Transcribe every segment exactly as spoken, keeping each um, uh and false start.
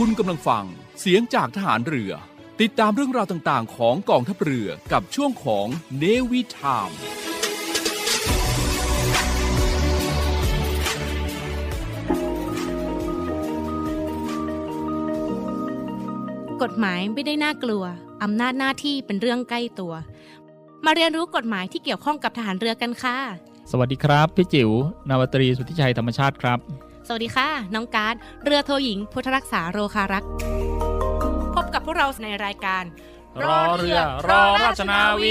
คุณกำลังฟังเสียงจากทหารเรือติดตามเรื่องราวต่างๆของกองทัพเรือกับช่วงของเนวีไทม์กฎหมายไม่ได้น่ากลัวอำนาจหน้าที่เป็นเรื่องใกล้ตัวมาเรียนรู้กฎหมายที่เกี่ยวข้องกับทหารเรือกันค่ะสวัสดีครับพี่จิ๋วนาวาตรีสุทธิชัยธรรมชาติครับสวัสดีค่ะน้องการ์ดเรือโทหญิงพุทธรักษาโรคารักษ์พบกับพวกเราในรายการรอเรือรอราชนาว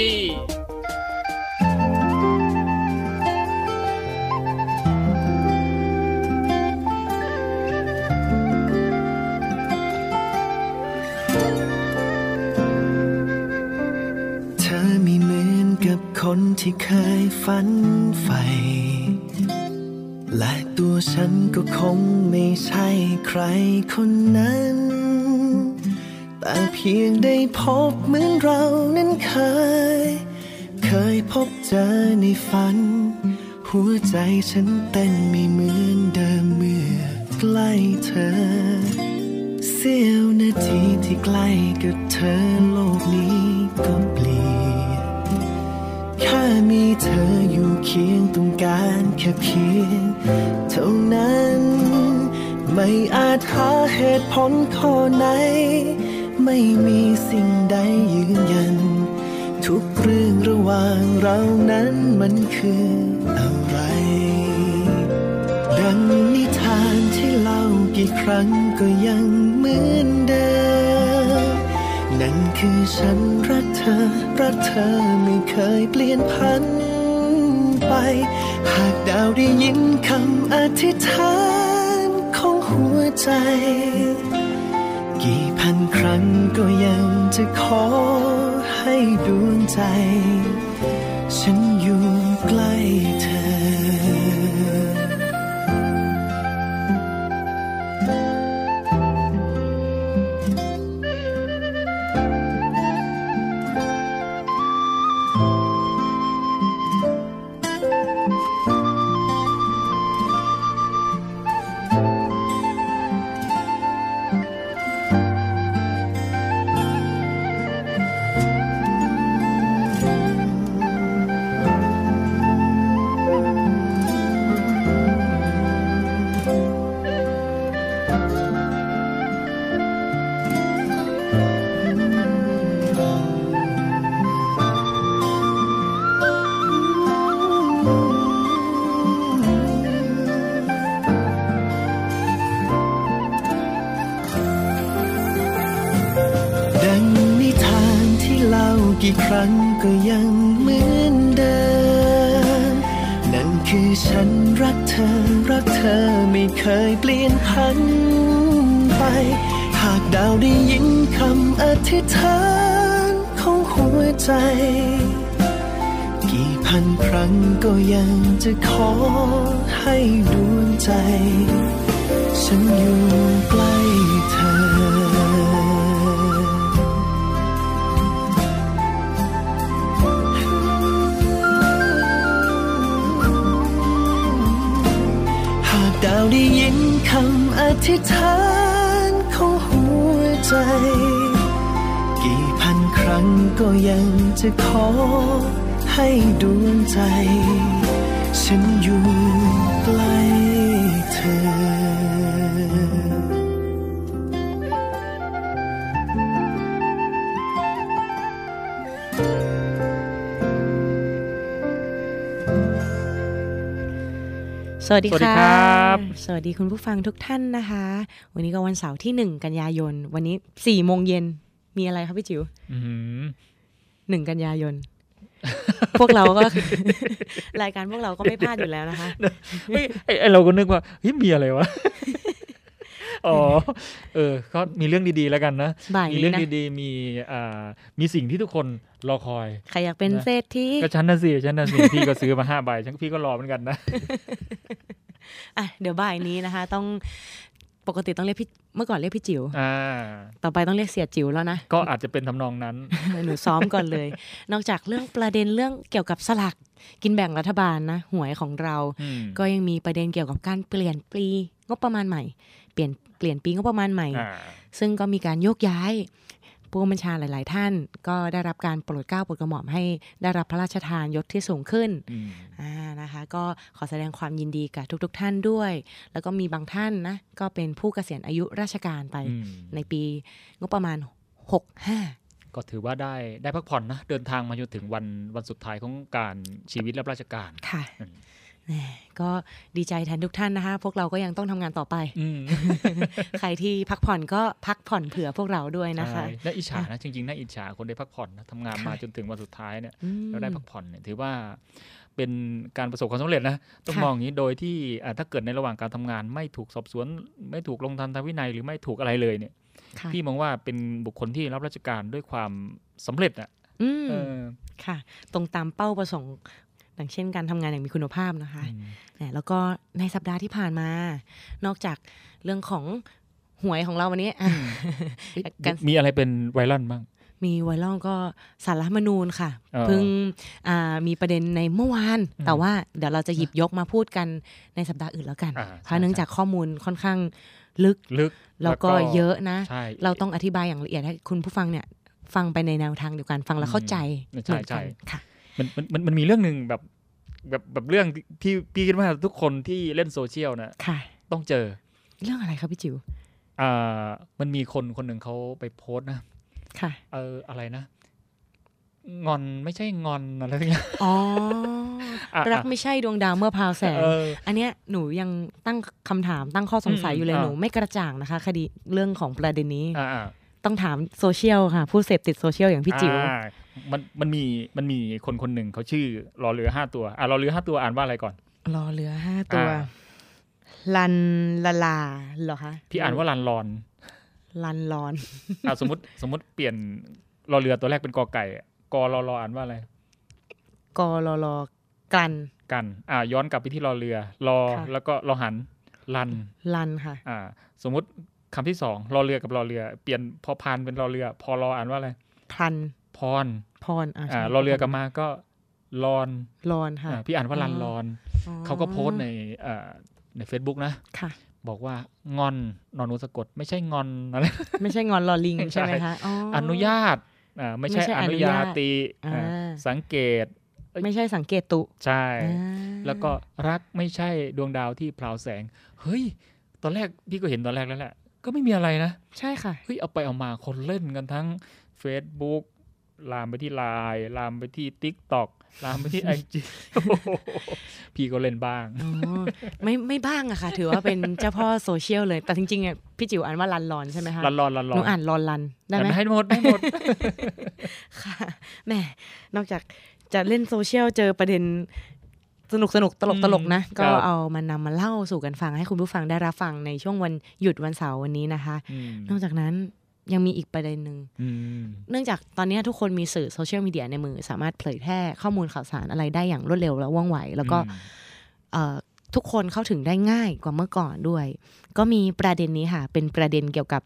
ีเธอไม่เหมือนกับคนที่เคยฝันใฝ่และตัวฉันก็คงไม่ใช่ใครคนนั้นแต่เพียงได้พบเหมือนเรานั้นเคยเคยพบเจอในฝันหัวใจฉันเต้นไม่เหมือนเดิมเมื่อใกล้เธอเสี้ยวนาทีที่ใกล้กับเธอโลกนี้ก็เปลี่ยนแค่มีเธออยู่เคียงต้องการแค่เพียงเท่านั้นไม่อาจหาเหตุผลข้อไหนไม่มีสิ่งใดยืนยันทุกเรื่องระหว่างเรานั้นมันคืออะไรดังนิทานที่เล่ากี่ครั้งก็ยังเหมือนเดิมนั่นคือฉันรักเธอรักเธอไม่เคยเปลี่ยนพันไปหากดาวได้ยินคำอธิษฐานของหัวใจกี่พันครั้งก็ยังจะขอให้ดวงใจฉันอยู่ใกล้เธอกี่ครั้งก็ยังเหมือนเดิมนั่นคือฉันรักเธอรักเธอไม่เคยเปลี่ยนพันไปหากดาวได้ยินคำอธิษฐานของหัวใจกี่พันครั้งก็ยังจะขอให้ดวงใจฉันอยู่ใกล้เธอดาวได้ยินคำอธิษฐานของหัวใจกี่พันครั้งก็ยังจะขอให้ดวงใจฉันอยู่ใกล้เธอสวัสดีครับสวัสดีคุณผู้ฟังทุกท่านนะคะวันนี้ก็วันเสาร์ที่หนึ่งกันยายนวันนี้สี่โมงเย็นมีอะไรครับพี่จิ๋วหนึ่งกันยายน พวกเราก็ รายการพวกเราก็ไม่พลาดอยู่แล้วนะคะเฮ้ยไอเราก็นึกว่าเฮ้ยมีอะไรวะ อ๋อเออก็มีเรื่องดีๆแล้วกันนะมีเรื่องดีๆมีอ่ามีสิ่งที่ทุกคนรอคอยใครอยากเป็นเศรษฐีก็ฉันน่ะสิฉันน่ะสิพี่ก็ซื้อมาห้าใบฉันพี่ก็รอเหมือนกันนะอ่ะเดี๋ยวบ่ายนี้นะคะต้องปกติต้องเรียกพี่เมื่อก่อนเรียกพี่จิ๋วอ่าต่อไปต้องเรียกเสียจิ๋วแล้วนะก็อาจจะเป็นทำนองนั้นหนูซ้อมก่อนเลยนอกจากเรื่องประเด็นเรื่องเกี่ยวกับสลากกินแบ่งรัฐบาลนะหวยของเราก็ยังมีประเด็นเกี่ยวกับการเปลี่ยนปี งบประมาณใหม่เปลี่ยนเปลี่ยนปีงบประมาณใหม่ซึ่งก็มีการโยกย้ายผู้บัญชาหลายๆท่านก็ได้รับการโปรดเกล้าโปรดกระหม่อมให้ได้รับพระราชทานยศที่สูงขึ้นอ่านะคะก็ขอแสดงความยินดีกับทุกๆท่านด้วยแล้วก็มีบางท่านนะก็เป็นผู้เกษียณอายุราชการไปในปีงบประมาณหกสิบห้าก็ถือว่าได้ได้พักผ่อนนะเดินทางมาจนถึงวันวันสุดท้ายของการชีวิตรับราชการค่ะก็ดีใจแทนทุกท่านนะคะพวกเราก็ยังต้องทำงานต่อไป ใครที่พักผ่อนก็พักผ่อนเผื่อพวกเราด้วยนะคะน่าอิจฉานะจริงๆน่าอิจฉาคนได้พักผ่อนนะทำงานมาจนถึงวันสุดท้ายเนี่ยแล้วได้พักผ่อนเนี่ยถือว่าเป็นการประสบความสำเร็จนะต้องมองอย่างนี้โดยที่ถ้าเกิดในระหว่างการทำงานไม่ถูกสอบสวนไม่ถูกลงทันทางวินัยหรือไม่ถูกอะไรเลยเนี่ยพี่มองว่าเป็นบุคคลที่รับราชการด้วยความสำเร็จอ่ะค่ะตรงตามเป้าประสงค์ดังเช่นการทำงานอย่างมีคุณภาพนะคะแล้วก็ในสัปดาห์ที่ผ่านมานอกจากเรื่องของหวยของเราวันนี้ มีอะไรเป็นไวรัลบ้างมีไวรัลก็สารรัฐธรรมนูญค่ะเพิ่งมีประเด็นในเมื่อวานแต่ว่าเดี๋ยวเราจะหยิบยกมาพูดกันในสัปดาห์อื่นแล้วกันเพราะเนื่องจากข้อมูลค่อนข้างลึกแล้วก็เยอะนะเราต้องอธิบายอย่างละเอียดให้คุณผู้ฟังเนี่ยฟังไปในแนวทางเดียวกันฟังแล้วเข้าใจเหมือนกันค่ะมันมันมันมีเรื่องหนึ่งแบบแบบแบบเรื่องที่พี่คิดว่าทุกคนที่เล่นโซเชียลนะต้องเจอเรื่องอะไรครับพี่จิ๋วอ่ามันมีคนคนหนึ่งเขาไปโพสต์นะค่ะเอออะไรนะงอนไม่ใช่งอนอะไรอย่างเงี้ยอ๋อรักไม่ใช่ดวงดาวเมื่อพาวแสง อ, อ, อันเนี้ยหนูยังตั้งคำถามตั้งข้อสงสัยอยู่เลยหนูไม่กระจ่างนะคะคดีเรื่องของประเด็นนี้ต้องถามโซเชียลค่ะผู้เสพติดโซเชียลอย่างพี่จิ๋วมันมันมีมันมีคนคนหนึ่งเขาชื่อรอเรือห้าตัวอ่ะรอเรือห้าตัวอ่านว่าอะไรก่อนรอเรือห้าตัวลันลาลาเหรอคะพี่อ่านว่าลันลอนลันลอนอ่ะสมมติสมมติเปลี่ยนรอเรือตัวแรกเป็นกอไก่กอรอรออ่านว่าอะไรกอรอรอกันกันอ่ะย้อนกลับไปที่รอเรือรอแล้วก็รอหันลันลันค่ะอ่ะสมมติคำที่สองรอเรือกับรอเรือเปลี่ยนพอพานเป็นรอเรือพอรออ่านว่าอะไรพันพรพรอ่ารอเรือกับมาก็ลอนลอนค่ะพี่อ่านว่าลันลอนเขาก็โพสต์ในใน Facebook นะค่ะบอกว่างอนนอนูสะกดไม่ใช่งอนอะไรไม่ใช่งอนลอลิงใช่ไหมคะอนุญาตอ่าไม่ใช่อนุญาติสังเกตไม่ใช่สังเกตตุใช่แล้วก็รักไม่ใช่ดวงดาวที่พราวแสงเฮ้ยตอนแรกพี่ก็เห็นตอนแรกแล้วแหละก็ไม่มีอะไรนะใช่ค่ะเฮ้ยเอาไปเอามาคนเล่นกันทั้ง Facebook ลามไปที่ ไลน์ ลามไปที่ TikTok ลามไปที่ ไอ จี พี่ก็เล่นบ้างอ๋อไม่ไม่บ้างอะค่ะถือว่าเป็นเจ้าพ่อโซเชียลเลยแต่จริงๆอ่ะพี่จิ๋วอ่านว่าลันลอนใช่มั้ยคะลันลอนลันลอนหนูอ่านลอนลันได้มั้ยให้หมดให้หมดค่ะแหมนอกจากจะเล่นโซเชียลเจอประเด็นสนุกสนุกตลกตลกนะก็เอามานำมาเล่าสู่กันฟังให้คุณผู้ฟังได้รับฟังในช่วงวันหยุดวันเสาร์วันนี้นะคะนอกจากนั้นยังมีอีกประเด็นหนึ่งเนื่องจากตอนนี้ทุกคนมีสื่อโซเชียลมีเดียในมือสามารถเผยแพร่ข้อมูลข่าวสารอะไรได้อย่างรวดเร็วและว่องไวแล้วก็ทุกคนเข้าถึงได้ง่ายกว่าเมื่อก่อนด้วยก็มีประเด็นนี้ค่ะเป็นประเด็นเกี่ยวกับ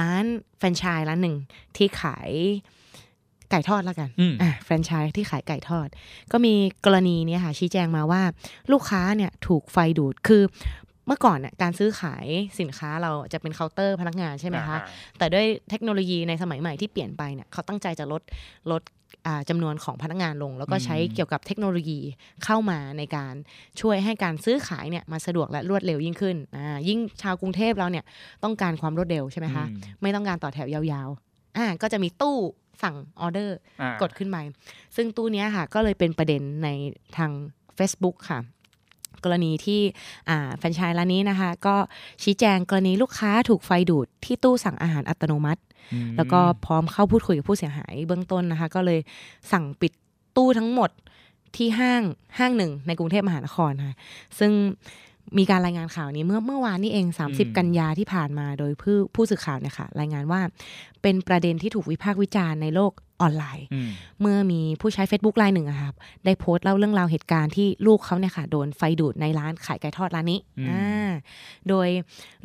ร้านแฟรนไชส์ร้านหนึ่งที่ขายไก่ทอดแล้วกันอ่ะแฟรนไชส์ที่ขายไก่ทอดก็มีกรณีเนี่ยค่ะชี้แจงมาว่าลูกค้าเนี่ยถูกไฟดูดคือเมื่อก่อนน่ะการซื้อขายสินค้าเราจะเป็นเคาน์เตอร์พนักงานใช่ไหมคะแต่ด้วยเทคโนโลยีในสมัยใหม่ที่เปลี่ยนไปเนี่ยเขาตั้งใจจะลดลดอ่าจำนวนของพนักงานลงแล้วก็ใช้เกี่ยวกับเทคโนโลยีเข้ามาในการช่วยให้การซื้อขายเนี่ยมาสะดวกและรวดเร็วยิ่งขึ้นอ่ายิ่งชาวกรุงเทพเราเนี่ยต้องการความรวดเร็วใช่ไหมคะไม่ต้องการต่อแถวยาวๆอ่าก็จะมีตู้สั่งออเดอร์กดขึ้นไปซึ่งตู้นี้ค่ะก็เลยเป็นประเด็นในทาง Facebook ค่ะกรณีที่แฟรนไชส์ร้านนี้นะคะก็ชี้แจงกรณีลูกค้าถูกไฟดูดที่ตู้สั่งอาหารอัตโนมัติแล้วก็พร้อมเข้าพูดคุยกับผู้เสียหายเบื้องต้นนะคะก็เลยสั่งปิดตู้ทั้งหมดที่ห้างห้างหนึ่งในกรุงเทพมหานครค่ะซึ่งมีการรายงานข่าวนี้เมื่อเมื่อวานนี้เองสามสิบกันยาที่ผ่านมาโดยผู้ผู้สื่อข่าวเนี่ยค่ะรายงานว่าเป็นประเด็นที่ถูกวิพากษ์วิจารณ์ในโลกออนไลน์เมื่อมีผู้ใช้ Facebook รายหนึ่งอะครับได้โพสต์เล่าเรื่องราวเหตุการณ์ที่ลูกเขาเนี่ยค่ะโดนไฟดูดในร้านขายไก่ทอดร้านนี้อ่าโดย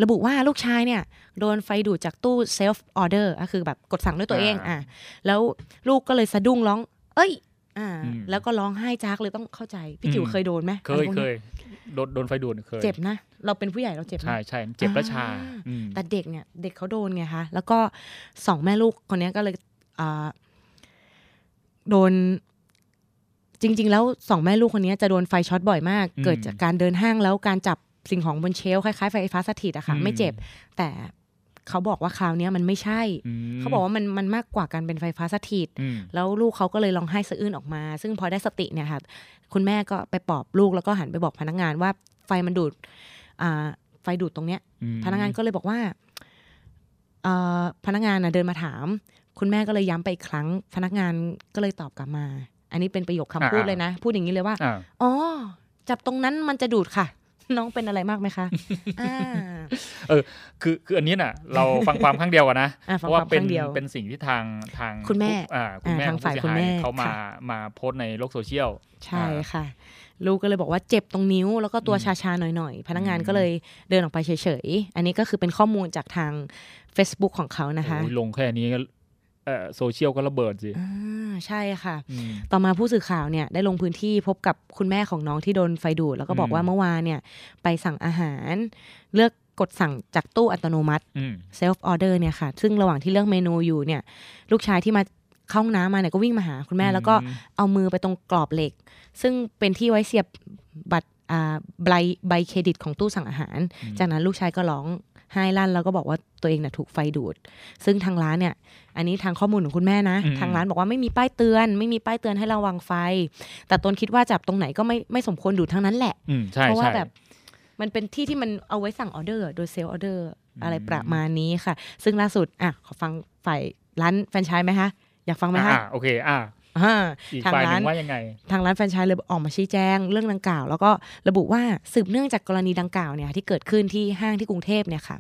ระบุว่าลูกชายเนี่ยโดนไฟดูดจากตู้เซลฟ์ออเดอร์ก็คือแบบกดสั่งด้วยตัวเองอ่ะแล้วลูกก็เลยสะดุ้งร้องเอ้ย อ่าแล้วก็ร้องไห้จากเลยต้องเข้าใจพี่จิ๋วเคยโดนไหมเคยเคยโดนโดนไฟดูดเคยเจ็บนะเราเป็นผู้ใหญ่เราเจ็บใช่ใช่เจ็บประชาแต่เด็กเนี่ยเด็กเขาโดนไงคะแล้วก็สองแม่ลูกคนนี้ก็เลยอ่าโดนจริงๆแล้วสองแม่ลูกคนนี้จะโดนไฟช็อตบ่อยมากเกิดจากการเดินห้างแล้วการจับสิ่งของบนเชลฟ์คล้ายๆไฟฟ้าสถิตอะค่ะไม่เจ็บแต่เขาบอกว่าคราวนี้มันไม่ใช่เขาบอกว่ามันมันมากกว่าการเป็นไฟฟ้าสถิตแล้วลูกเขาก็เลยร้องไห้สะอื้นออกมาซึ่งพอได้สติเนี่ยค่ะคุณแม่ก็ไปปลอบลูกแล้วก็หันไปบอกพนักงานว่าไฟมันดูดอ่าไฟดูดตรงเนี้ยพนักงานก็เลยบอกว่าเอ่อพนักงานน่ะเดินมาถามคุณแม่ก็เลยย้ำไปอีกครั้งพนักงานก็เลยตอบกลับมาอันนี้เป็นประโยคคำพูดเลยนะพูดอย่างนี้เลยว่าอ๋อจับตรงนั้นมันจะดูดค่ะน้องเป็นอะไรมากไหมคะ เออคือคืออันนี้น่ะเราฟังความข้างเดียวกันนะเพราะว่าเป็นเป็นสิ่งที่ทางทางคุณแม่คุณแม่ของผู้เสียหายเขามามาโพสในโลกโซเชียลใช่ค่ะลูกก็เลยบอกว่าเจ็บตรงนิ้วแล้วก็ตัวชาๆหน่อยๆพนักงานก็เลยเดินออกไปเฉยๆอันนี้ก็คือเป็นข้อมูลจากทาง Facebook ของเขานะคะลงแค่นี้ก็โซเชียลก็ระเบิดสิใช่ค่ะต่อมาผู้สื่อข่าวเนี่ยได้ลงพื้นที่พบกับคุณแม่ของน้องที่โดนไฟดูดแล้วก็บอกว่าเมื่อวานเนี่ยไปสั่งอาหารเลือกกดสั่งจากตู้อัตโนมัติ self order เนี่ยค่ะซึ่งระหว่างที่เลือกเมนูอยู่เนี่ยลูกชายที่มาเข้าห้องน้ำมาเนี่ยก็วิ่งมาหาคุณแม่แล้วก็เอามือไปตรงกรอบเหล็กซึ่งเป็นที่ไว้เสียบบัตรใบใบเครดิตของตู้สั่งอาหารจากนั้นลูกชายก็ร้องไห้ลั่นแล้วก็บอกว่าตัวเองน่ะถูกไฟดูดซึ่งทางร้านเนี่ยอันนี้ทางข้อมูลของคุณแม่นะทางร้านบอกว่าไม่มีป้ายเตือนไม่มีป้ายเตือนให้ระวังไฟแต่ตนคิดว่าจับตรงไหนก็ไม่ไม่สมควรดูดทั้งนั้นแหละเพราะว่าแบบมันเป็นที่ที่มันเอาไว้สั่งออเดอร์โดยเซลล์ออเดอร์อะไรประมาณนี้ค่ะซึ่งล่าสุดอ่ะขอฟังฝ่ายร้านแฟรนไชส์ไหมคะอยากฟังไหมคะโอเคอ่ะทางร้านว่ายังไงทางร้านแฟรนไชส์เลยออกมาชี้แจงเรื่องดังกล่าวแล้วก็ระบุว่าสืบเนื่องจากกรณีดังกล่าวเนี่ยที่เกิดขึ้นที่ห้างที่กรุงเทพเนี่ยค่ะ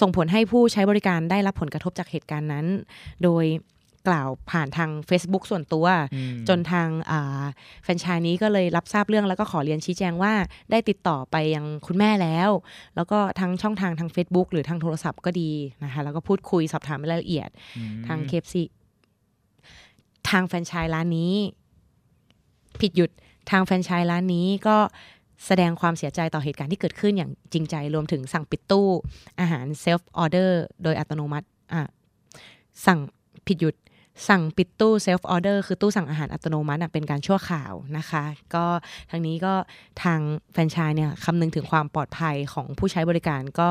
ส่งผลให้ผู้ใช้บริการได้รับผลกระทบจากเหตุการณ์นั้นโดยกล่าวผ่านทาง Facebook ส่วนตัวจนทางแฟรนไชส์นี้ก็เลยรับทราบเรื่องแล้วก็ขอเรียนชี้แจงว่าได้ติดต่อไปยังคุณแม่แล้วแล้วก็ทางช่องทางทาง Facebook หรือทางโทรศัพท์ก็ดีนะคะแล้วก็พูดคุยสอบถามรายละเอียดทาง เค เอฟ ซีทางแฟรนไชส์ร้านนี้ผิดหยุดทางแฟรนไชส์ร้านนี้ก็แสดงความเสียใจต่อเหตุการณ์ที่เกิดขึ้นอย่างจริงใจรวมถึงสั่งปิดตู้อาหารเซลฟ์ออเดอร์โดยอัตโนมัติอ่ะสั่งผิดหยุดสั่งปิดตู้เซลฟ์ออเดอร์คือตู้สั่งอาหารอัตโนมัติเป็นการชั่วคราวนะคะก็ทางนี้ก็ทางแฟรนไชส์เนี่ยคำนึงถึงความปลอดภัยของผู้ใช้บริการก็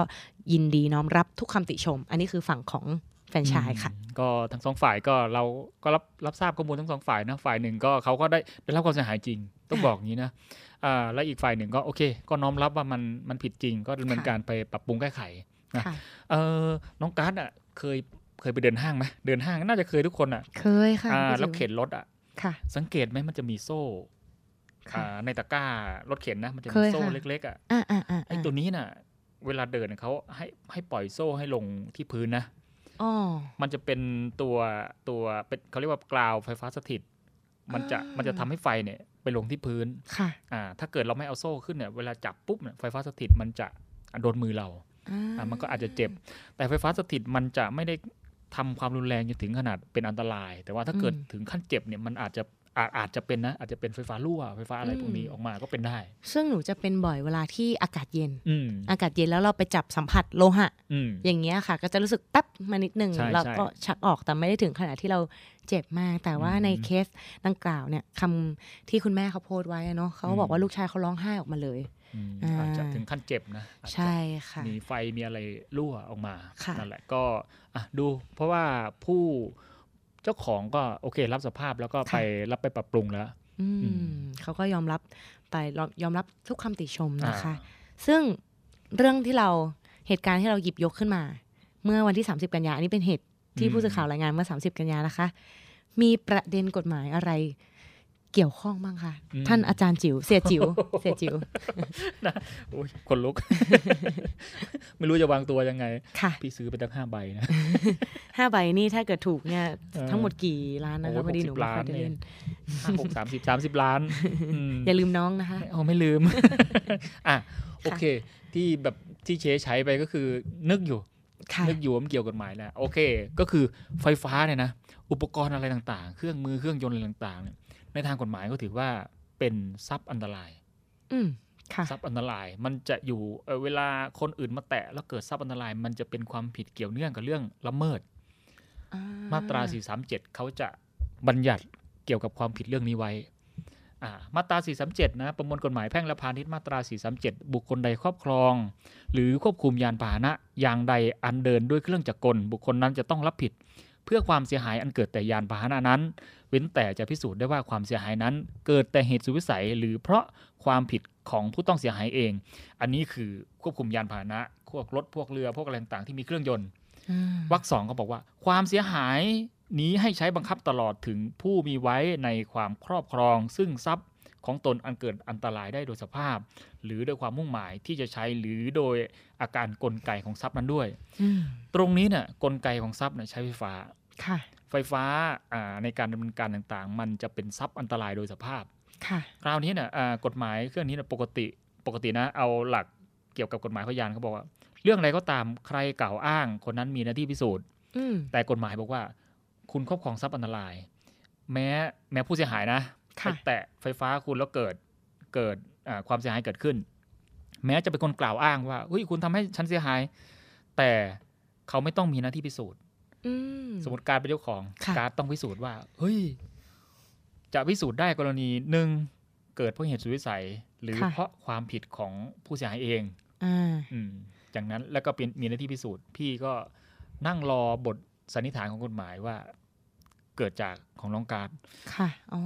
ยินดีน้อมรับทุกคำติชมอันนี้คือฝั่งของแฟรนไชส์ค่ะก็ทั้งสองฝ่ายก็เราก็รับรับทราบข้อมูลทั้งสองฝ่ายนะฝ่ายหนึ่งก็เขาก็ได้ได้รับความเสียหายจริงต้องบอกอย่างนี้นะอ่าและอีกฝ่ายหนึ่งก็โอเคก็น้อมรับว่ามันมันผิดจริงก็ดำเนินการไปปรับปรุงแก้ไขนะเออน้องการ์ดอ่ะเคยเคยไปเดินห้างไหมเดินห้างน่าจะเคยทุกคนอ่ะเคยค่ะอ่าแล้วเข็นรถอ่ะสังเกตไหมมันจะมีโซ่อ่าในตะกร้ารถเข็นนะมันจะมีโซ่เล็กๆอ่ะไอ้ตัวนี้น่ะเวลาเดินเขาให้ให้ปล่อยโซ่ให้ลงที่พื้นนะมันจะเป็นตัวตัวเป็นเขาเรียกว่ากราวไฟฟ้าสถิตมันจะมันจะทำให้ไฟเนี่ยไปลงที่พื้นค่ะอ่าถ้าเกิดเราไม่เอาโซ่ขึ้นเนี่ยเวลาจับปุ๊บเนี่ยไฟฟ้าสถิตมันจะโดนมือเราอ่ามันก็อาจจะเจ็บแต่ไฟฟ้าสถิตมันจะไม่ได้ทำความรุนแรงจนถึงขนาดเป็นอันตรายแต่ว่าถ้าเกิดถึงขั้นเจ็บเนี่ยมันอาจจะอาจอาจจะเป็นนะอาจจะเป็นไฟฟ้ารั่วไฟฟ้าอะไรพวกนี้ออกมาก็เป็นได้ซึ่งหนูจะเป็นบ่อยเวลาที่อากาศเย็น อ, อากาศเย็นแล้วเราไปจับสัมผัสโลหะ อ, อย่างเงี้ยค่ะก็จะรู้สึกแป๊บมานิดนึงเราก็ชักออกแต่ไม่ได้ถึงขนาดที่เราเจ็บมากแต่ว่าในเคสดังกล่าวเนี่ยคำที่คุณแม่เขาโพสต์ไว้เนาะเขาบอกว่าลูกชายเขาร้องไห้ออกมาเลยอาจจะถึงขั้นเจ็บนะใช่ค่ะมีไฟมีอะไรรั่วออกมานั่นแหละก็ดูเพราะว่าผู้เจ้าของก็โอเครับสภาพแล้วก็ไปรับไปปรับปรุงแล้วเขาก็ยอมรับไปยอมรับทุกคำติชมนะคะซึ่งเรื่องที่เราเหตุการณ์ที่เราหยิบยกขึ้นมาเมื่อวันที่สามสิบกันยาอันนี้เป็นเหตุที่ผู้สื่อข่าวรายงานเมื่อสามสิบกันยานะคะมีประเด็นกฎหมายอะไรเกี่ยวข้องบ้างคะท่านอาจารย์จิ๋วเสียจิ๋วเสียจิ๋วนะโอ้ยคนลุกไม่รู้จะวางตัวยังไงพี่ซื้อไปตั้งห้าใบนะห้าใบนี่ถ้าเกิดถูกเนี่ยทั้งหมดกี่ล้านนะคะพอดีหนูมาเล่นหกสามสิบสามสิบล้านอย่าลืมน้องนะคะอ๋อไม่ลืมอ่ะโอเคที่แบบที่เชใช้ไปก็คือนึกอยู่นึกอยู่ว่ามันเกี่ยวกับกฎหมายแล้วโอเคก็คือไฟฟ้าเนี่ยนะอุปกรณ์อะไรต่างๆเครื่องมือเครื่องยนต์อะไรต่างๆ ในทางกฎหมายก็ถือว่าเป็นทรัพย์อันตรายทรัพย์อันตรายมันจะอยู่เวลาคนอื่นมาแตะแล้วเกิดทรัพย์อันตรายมันจะเป็นความผิดเกี่ยวเนื่องกับเรื่องละเมิดมาตราสี่สามเจ็ดเขาจะบัญญัติเกี่ยวกับความผิดเรื่องนี้ไว้มาตราสี่สามเจ็ดนะประมวลกฎหมายแพ่งและพาณิชย์มาตราสี่สามเจ็ดบุคคลใดครอบครองหรือควบคุมยานพาหนะอย่างใดอันเดินด้วยเครื่องจักรกลบุคคลนั้นจะต้องรับผิดเพื่อความเสียหายอันเกิดแต่ยานพาหนะนั้นเว้นแต่จะพิสูจน์ได้ว่าความเสียหายนั้นเกิดแต่เหตุสุดวิสัยหรือเพราะความผิดของผู้ต้องเสียหายเองอันนี้คือควบคุมยานพาหนะพวกรถพวกเรือพวกอะไรต่างๆที่มีเครื่องยนต์วรรคสองก็บอกว่าความเสียหายนี้ให้ใช้บังคับตลอดถึงผู้มีไว้ในความครอบครองซึ่งทรัพย์ของตนอันเกิดอันตรายได้โดยสภาพหรือโดยความมุ่งหมายที่จะใช้หรือโดยอาการกลไกของทรัพย์นั้นด้วยตรงนี้เนี่ยกลไกของทรัพย์เนี่ยใช้ไฟฟ้าไฟฟ้าในการดำเนินการต่างๆมันจะเป็นทรัพย์อันตรายโดยสภาพคราวนี้เนี่ยกฎหมายเครื่องนี้ปกติปกตินะเอาหลักเกี่ยวกับกฎหมายพยานเขาบอกว่าเรื่องอะไรก็ตามใครกล่าวอ้างคนนั้นมีหน้าที่พิสูจน์แต่กฎหมายบอกว่าคุณครอบครองทรัพย์อันตรายแม้แม้ผู้เสียหายนะไปแตะไฟฟ้าคุณแล้วเกิดเกิดความเสียหายเกิดขึ้นแม้จะเป็นคนกล่าวอ้างว่าเฮ้ยคุณทำให้ฉันเสียหายแต่เขาไม่ต้องมีหน้าที่พิสูจน์สมมติการเป็นเจ้าของการต้องพิสูจน์ว่าเฮ้ยจะพิสูจน์ได้กรณีหนึ่งเกิดเพราะเหตุสุดวิสัยหรือเพราะความผิดของผู้เสียหายเองอย่างนั้นแล้วก็มีหน้าที่พิสูจน์พี่ก็นั่งรอบทสันนิษฐานของกฎหมายว่าเกิดจากของน้องการค่ะอ๋อ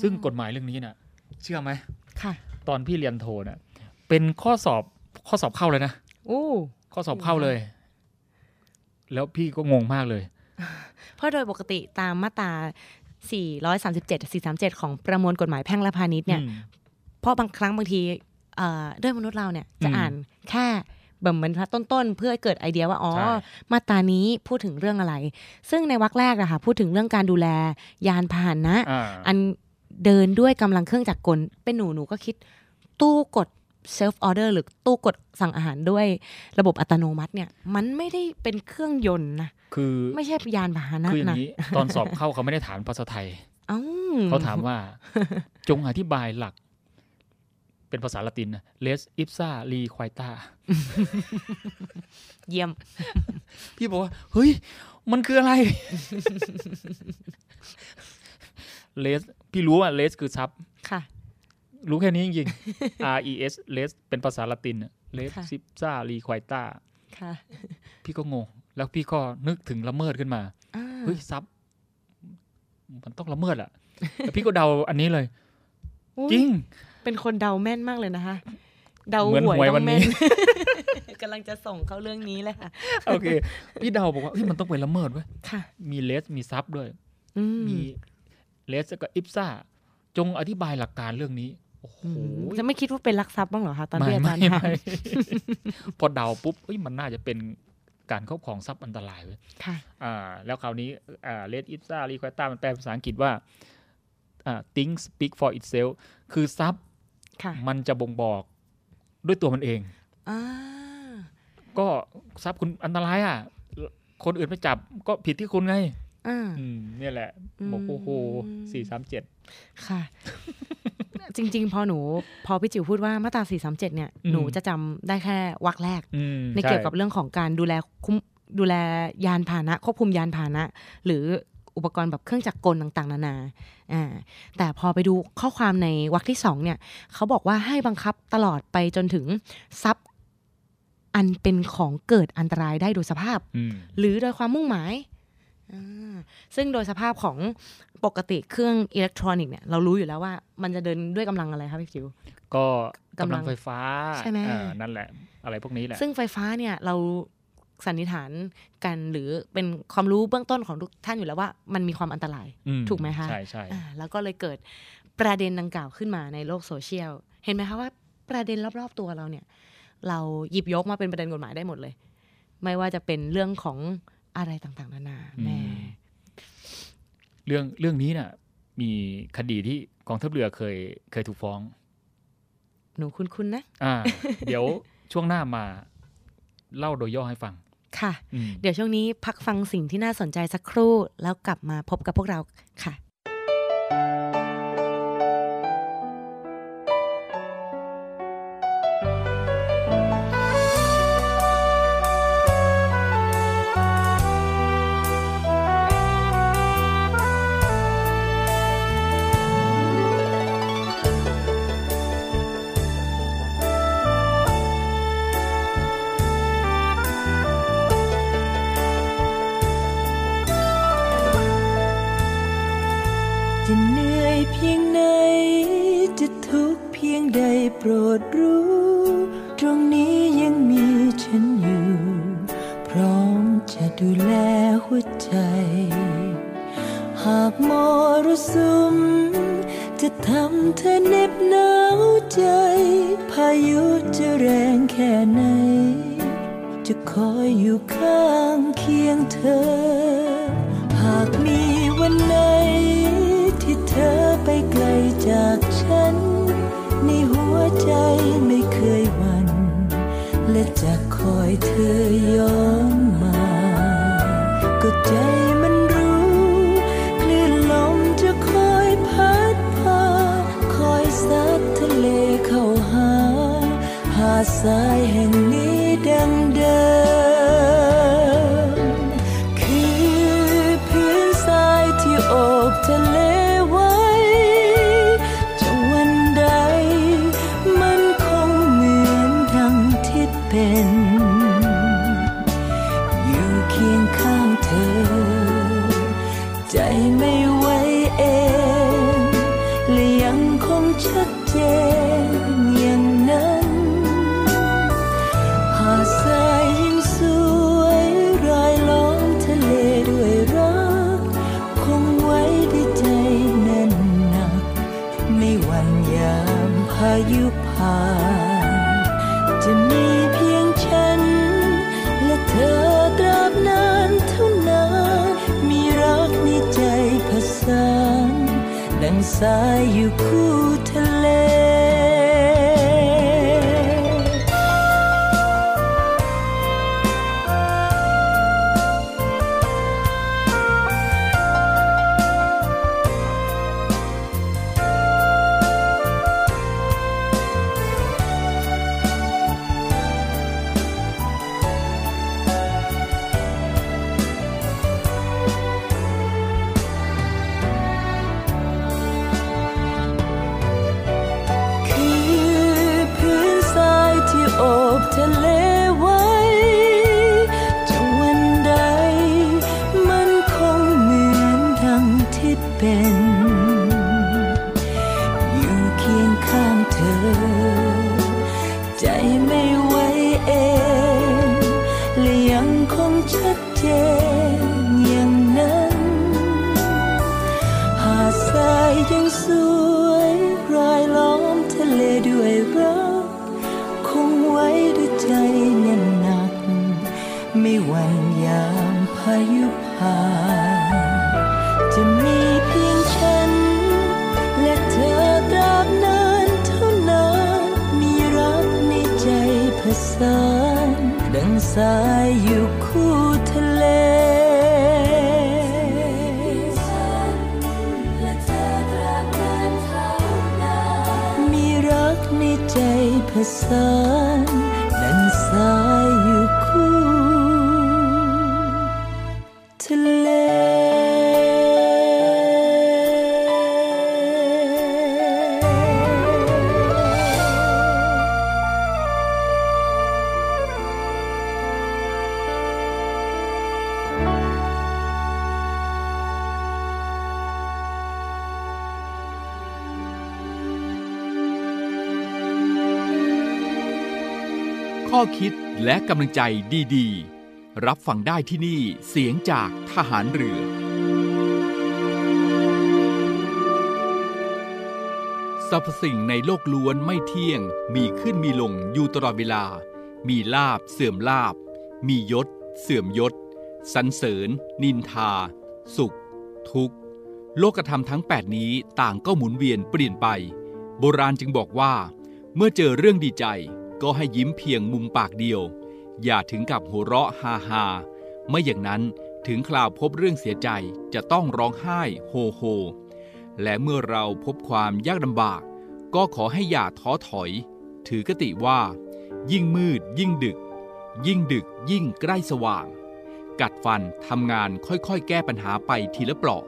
ซึ่งกฎหมายเรื่องนี้น่ะเชื่อไหมค่ะตอนพี่เรียนโทน่ะเป็นข้อสอบข้อสอบเข้าเลยนะโอ้ข้อสอบเข้าเลยแล้วพี่ก็งงมากเลยเพราะโดยปกติตามมาตราสี่สามเจ็ด สี่สามเจ็ดของประมวลกฎหมายแพ่งและพาณิชย์เนี่ยเพราะบางครั้งบางทีเอ่อด้วยมนุษย์เราเนี่ยจะอ่านแค่แบบมันต้นๆเพื่อเกิดไอเดียว่าอ๋อมาตรานี้พูดถึงเรื่องอะไรซึ่งในวรรคแรกอะค่ะพูดถึงเรื่องการดูแลยานพาหนะอันเดินด้วยกำลังเครื่องจักรกลเป็นหนูหนูก็คิดตู้กดเซลฟ์ออเดอร์หรือตู้กดสั่งอาหารด้วยระบบอัตโนมัติเนี่ยมันไม่ได้เป็นเครื่องยนต์นะคือไม่ใช่ยานพาหนะคืออย่างนี้ตอนสอบเข้าเขาไม่ได้ถามภาษาไทยเขาถามว่าจงอธิบายหลักเป็นภาษาละตินนะ Les ipsa requita เยี่ยมพี่บอกว่าเฮ้ยมันคืออะไร Les พี่รู้ว่า Les คือทรัพย์ค่ะรู้แค่นี้จริงๆ อาร์ อี เอส Les เป็นภาษาละติน Les ipsa requita ค่ะพี่ก็งงแล้วพี่ก็นึกถึงละเมิดขึ้นมาเฮ้ยทรัพย์มันต้องละเมิดอ่ะแล้วพี่ก็เดาอันนี้เลยจริงเป็นคนเดาแม่นมากเลยนะคะเดาหวยวันนี้กำลังจะส่งเข้าเรื่องนี้เลยค่ะโอเคพี่เดาบอกว่าเฮ้ยมันต้องเป็นละเมิดเว้ยค่ะมีเลสมีซับด้วยมีเลสก็อิปซ่าจงอธิบายหลักการเรื่องนี้โอ้โหจะไม่คิดว่าเป็นลักทรัพย์บ้างเหรอคะตอนที่อาจารย์ถามพอเดาปุ๊บเฮ้ยมันน่าจะเป็นการครอบครองทรัพย์อันตรายเว้ยค่ะอ่าแล้วคราวนี้อ่าเลสอิปซ่ารีควอต้ามันแปลเป็นภาษาอังกฤษว่าอ่า things speak for itself คือทรัพย์มันจะบ่งบอกด้วยตัวมันเองก็ทรัพย์คุณอันตรายอ่ะคนอื่นไปจับก็ผิดที่คุณไงนี่แหละบอกโอ้โหสี่สามเจ็ดค่ะ จริงๆพอหนูพอพี่จิ๋วพูดว่ามาตราสี่สามเจ็ดเนี่ยหนูจะจำได้แค่วรรคแรกในเกี่ยวกับเรื่องของการดูแลดูแลยานพาหนะควบคุมยานพาหนะหรืออุปกรณ์แบบเครื่องจักรกลต่างๆนานาอ่าแต่พอไปดูข้อความในวรรคที่สองเนี่ยเขาบอกว่าให้บังคับตลอดไปจนถึงทรัพย์อันเป็นของเกิดอันตรายได้โดยสภาพหรือโดยความมุ่งหมายอ่าซึ่งโดยสภาพของปกติเครื่องอิเล็กทรอนิกส์เนี่ยเรารู้อยู่แล้วว่ามันจะเดินด้วยกำลังอะไรครับพี่จิ๋วก็กำลังไฟฟ้าใช่ไหมนั่นแหละอะไรพวกนี้แหละซึ่งไฟฟ้าเนี่ยเราสันนิษฐานกันหรือเป็นความรู้เบื้องต้นของทุกท่านอยู่แล้วว่ามันมีความอันตรายถูกไหมคะใช่ใช่แล้วก็เลยเกิดประเด็นดังกล่าวขึ้นมาในโลกโซเชียลเห็นไหมคะว่าประเด็นรอบๆตัวเราเนี่ยเราหยิบยกมาเป็นประเด็นกฎหมายได้หมดเลยไม่ว่าจะเป็นเรื่องของอะไรต่างๆนานาแม่เรื่องเรื่องนี้น่ะมีคดีที่กองทัพเรือเคยเคยถูกฟ้องหนูคุ้นๆนะอ่า เดี๋ยวช่วงหน้ามาเล่าโดยย่อให้ฟังค่ะเดี๋ยวช่วงนี้พักฟังสิ่งที่น่าสนใจสักครู่แล้วกลับมาพบกับพวกเราค่ะ ดรู้ตรงนี้ยังมีฉันอยู่พร้อมจะดูแลหัวใจหากมรสุมจะทำเธอเหน็บหนาวใจพายุจะแรงแค่ไหนจะคอยอยู่ข้างเคียงเธอหากมีวันไหนที่เธอไปไกลจากฉันในหัวใจไม่เคยหวั่นและจะคอยเธอย้อนมาก็ใจมันรู้คลื่นลมจะคอยพัดพาคอยซัดทะเลเข้าหาหาดทรายแห่งนี้ดังเดิมคือพื้นทรายที่โอบทะเลอยู่เคียงข้างเธอใจไม่ไหวเองและยังคงชัดเจนอย่างนั้นหาดทรายยิ่งสวยรายล้อมทะเลด้วยรักคงไว้ด้วยใจแน่นหนักไม่หวั่นยามพายุผ่านจะมีเธอตราบนานเท่านานมีรักในใจผสานดังสายอยู่คู่ทะเลอยู่เคียงข้างเธอใจไม่ไหวเองและยังคงชัดเจนอย่างนั้นหาดทรายยังสวยรายล้อมทะเลด้วยรักคงไว้ด้วยใจแน่นหนักไม่หวั่นยามพายุผ่านจะมีเพียงฉันและเธอตราบนานเท่านานมีรักในใจผสานดังสายอยู่คู่ทะเลฉันและเธอตราบนานเท่านานมีรักในใจผสานดังสายอยู่คู่ทะเลข้อคิดและกำลังใจดีๆรับฟังได้ที่นี่เสียงจากทหารเรือสรรพสิ่งในโลกล้วนไม่เที่ยงมีขึ้นมีลงอยู่ตลอดเวลามีลาภเสื่อมลาภมียศเสื่อมยศสรรเสริญนินทาสุขทุกข์โลกธรรมทั้งแปดนี้ต่างก็หมุนเวียนเปลี่ยนไปโบราณจึงบอกว่าเมื่อเจอเรื่องดีใจก็ให้ยิ้มเพียงมุมปากเดียวอย่าถึงกับหัวเราะฮาฮาไม่อย่างนั้นถึงคราวพบเรื่องเสียใจจะต้องร้องไห้โฮโฮและเมื่อเราพบความยากลำบากก็ขอให้อย่าท้อถอยถือคติว่ายิ่งมืดยิ่งดึกยิ่งดึกยิ่งใกล้สว่างกัดฟันทำงานค่อยๆแก้ปัญหาไปทีละเปราะ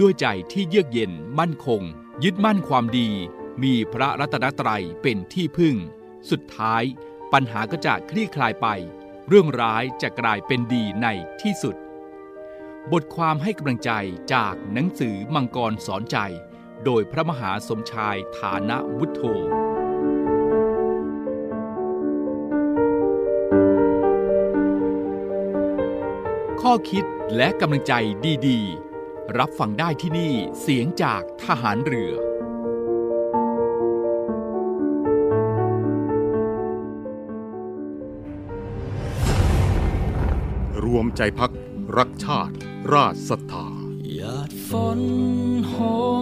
ด้วยใจที่เยือกเย็นมั่นคงยึดมั่นความดีมีพระรัตนตรัยเป็นที่พึ่งสุดท้ายปัญหาก็จะคลี่คลายไปเรื่องร้ายจะกลายเป็นดีในที่สุดบทความให้กำลังใจจากหนังสือมังกรสอนใจโดยพระมหาสมชายฐานวุฒโธ ข้อคิดและกำลังใจดีๆรับฟังได้ที่นี่เสียงจากทหารเรือรวมใจพรรครักชาติราชศรัทธาหยาดฝนโห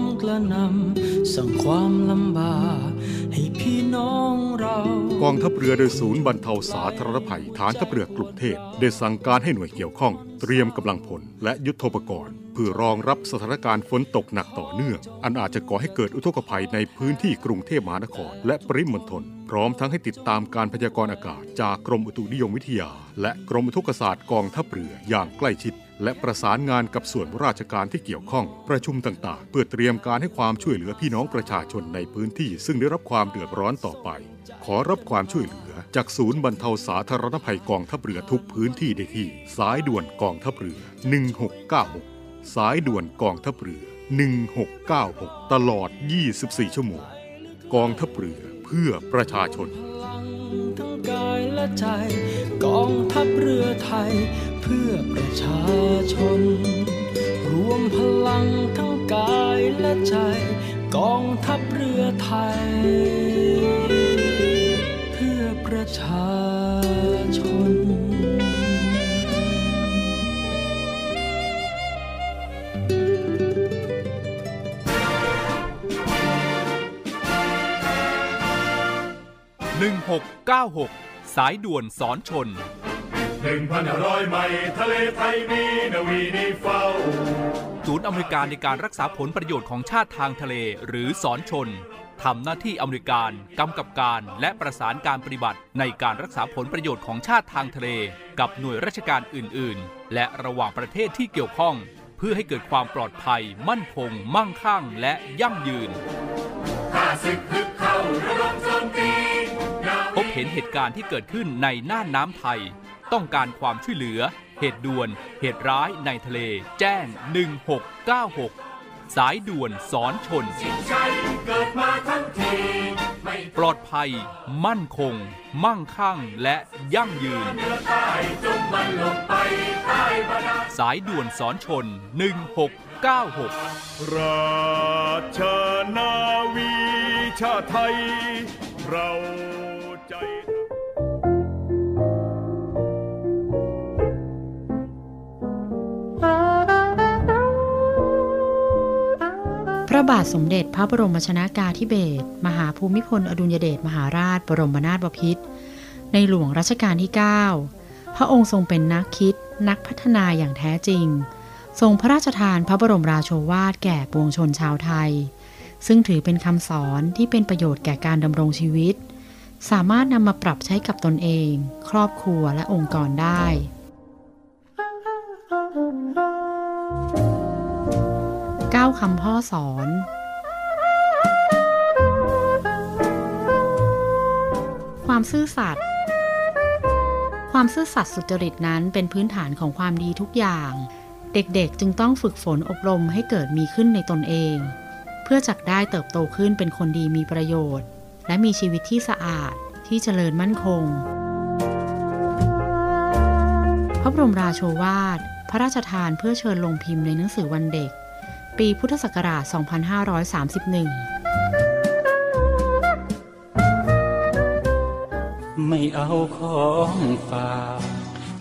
มกระหน่ำสั่งความลำบากให้พี่น้องเรากองทัพเรือโดยศูนย์บรรเทาสาธารณภัยฐานทัพเรือกรุงเทพได้สั่งการให้หน่วยเกี่ยวข้องเตรียมกำลังพลและยุทโธปกรณ์เพื่อรองรับสถานการณ์ฝนตกหนักต่อเนื่องอันอาจจะก่อให้เกิดอุทกภัยในพื้นที่กรุงเทพมหานครและปริมณฑลพร้อมทั้งให้ติดตามการพยากรณ์อากาศจากกรมอุตุนิยมวิทยาและกรมอุทกศาสตร์กองทัพเรืออย่างใกล้ชิดและประสานงานกับส่วนราชการที่เกี่ยวข้องประชุมต่างๆเพื่อเตรียมการให้ความช่วยเหลือพี่น้องประชาชนในพื้นที่ซึ่งได้รับความเดือดร้อนต่อไปขอรับความช่วยเหลือจากศูนย์บรรเทาสาธารณภัยกองทัพเรือทุกพื้นที่ได้ที่สายด่วนกองทัพเรือหนึ่งหกเก้าหกสายด่วนกองทัพเรือหนึ่งหกเก้าหกตลอดยี่สิบสี่ชั่วโมงกองทัพเรือเพื่อประชาชนทั้งกายและใจกองทัพเรือไทยเพื่อประชาชนรวมพลังทั้งกายและใจกองทัพเรือไทยเพื่อประชาชนหนึ่งหกเก้าหกสายด่วนสอนชนหนึ่งพันห้าร้อยไมล์ทะเลไทยมีนาวีนิเฝ้าศูนย์อำนวยการในการรักษาผลประโยชน์ของชาติทางทะเลหรือสอนชนทำหน้าที่อำนวยการกำกับการและประสานการปฏิบัติในการรักษาผลประโยชน์ของชาติทางทะเลกับหน่วยราชการอื่นๆและระหว่างประเทศที่เกี่ยวข้องเพื่อให้เกิดความปลอดภัยมั่นคงมั่งคั่งและยั่งยืนข้าศึกฮึกเข้าระดมโจมตีพบเห็นเหตุการณ์ที่เกิดขึ้นในน่านน้ำไทยต้องการความช่วยเหลือเหตุด่วนเหตุร้ายในทะเลแจ้งหนึ่งหกเก้าหกสายด่วนสอนชนปลอดภัยมั่นคงมั่งคั่งและยั่งยืนสายด่วนสอนชนหนึ่งหกเก้าหกราชนาวีชาติไทยเราใจพระบาทสมเด็จพระบรมชนกาธิเบศรมหาภูมิพลอดุลยเดชมหาราชบรมนาถบพิตรในหลวงรัชกาลที่เก้าพระองค์ทรงเป็นนักคิดนักพัฒนาอย่างแท้จริงทรงพระราชทานพระบรมราโชวาทแก่ปวงชนชาวไทยซึ่งถือเป็นคำสอนที่เป็นประโยชน์แก่การดำรงชีวิตสามารถนำมาปรับใช้กับตนเองครอบครัวและองค์กรได้เก้าคำพ่อสอนความซื่อสัตย์ความซื่อสัตย์สุจริตนั้นเป็นพื้นฐานของความดีทุกอย่างเด็กๆจึงต้องฝึกฝนอบรมให้เกิดมีขึ้นในตนเองเพื่อจักได้เติบโตขึ้นเป็นคนดีมีประโยชน์และมีชีวิตที่สะอาดที่เจริญมั่นคงพระบรมราโชวาทพระราชทานเพื่อเชิญลงพิมพ์ในหนังสือวันเด็กปีพุทธศักราช สองพันห้าร้อยสามสิบเอ็ด ไม่เอาของฝาก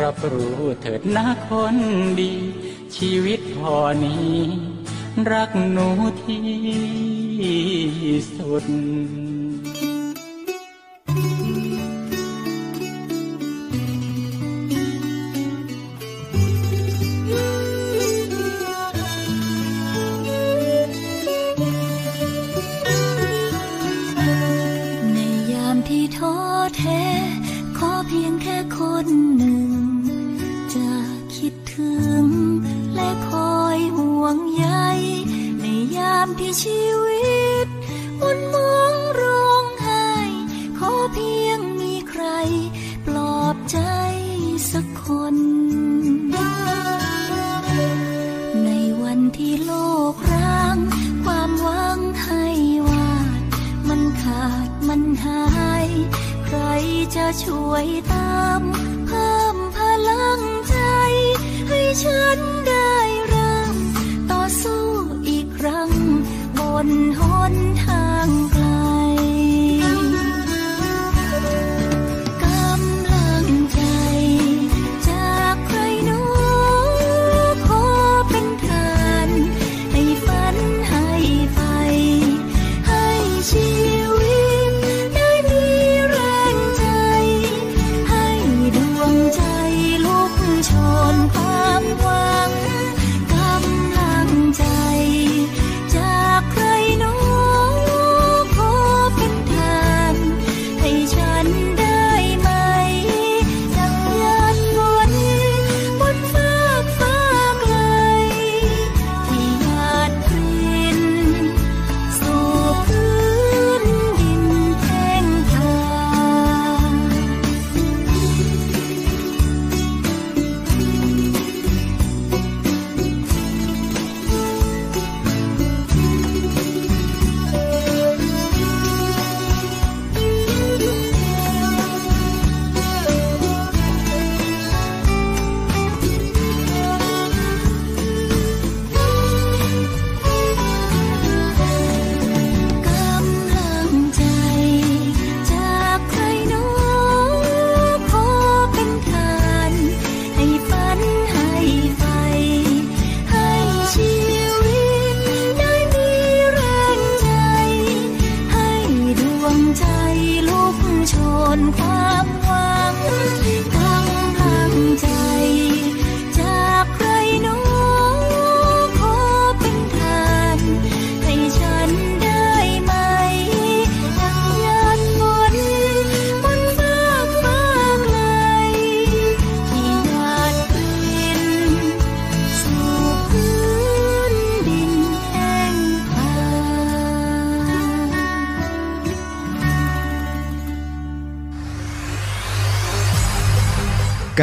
รับรู้เถิดนะคนดีชีวิตพอนี้ รักหนูที่สุดขอเพียงแค่คนหนึ่งจะคิดถึงและคอยห่วงใยในยามที่ชีวิตมันมองร้องไห้ขอเพียงมีใครปลอบใจสักคนในวันที่โลกร้างความหวังให้วาดมันขาดมันหายใครจะช่วยตามเพิ่มพลังใจให้ฉันได้เริ่มต่อสู้อีกครั้งบนหนทางไกลกำลังใจจากใครหนูขอเป็นฐานให้ฝันให้ไปให้ชีวิตชนความหวังกำลังใจจากใครหนูขอเป็นฐานให้ฉันได้ไหมดังยานวนบนฟ้าฟ้าไกลที่หาดพรินสู่พื้นดินแห่งทางความหวังกำลังใจจากใครหนูขอเป็นฐานให้ฉันได้ไหมดังยานวนบนฟ้าฟ้าไกลที่หาดพรินสู่พื้นดินแห่งทางก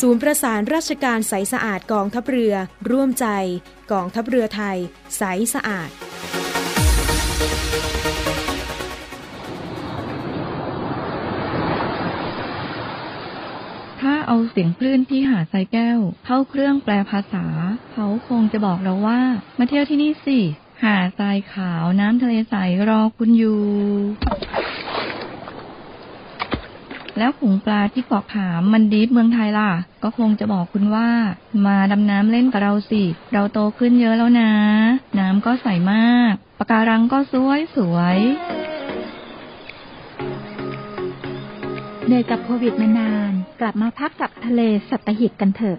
ศูนย์ประสานราชการใสสะอาดกองทัพเรือร่วมใจกองทัพเรือไทยใสสะอาดถ้าเอาเสียงคลื่นที่หาดทรายแก้วเข้าเครื่องแปลภาษาเขาคงจะบอกเราว่ามาเที่ยวที่นี่สิหาดทรายขาวน้ำทะเลใสรอคุณอยู่แล้วฝูงปลาที่เกาะขามมันดีฟเมืองไทยล่ะก็คงจะบอกคุณว่ามาดำน้ำเล่นกับเราสิเราโตขึ้นเยอะแล้วนะน้ำก็ใสมากปะการังก็สวยสวยเหนื่อยกับโควิดมานานกลับมาพักกับทะเลสัตหีบกันเถอะ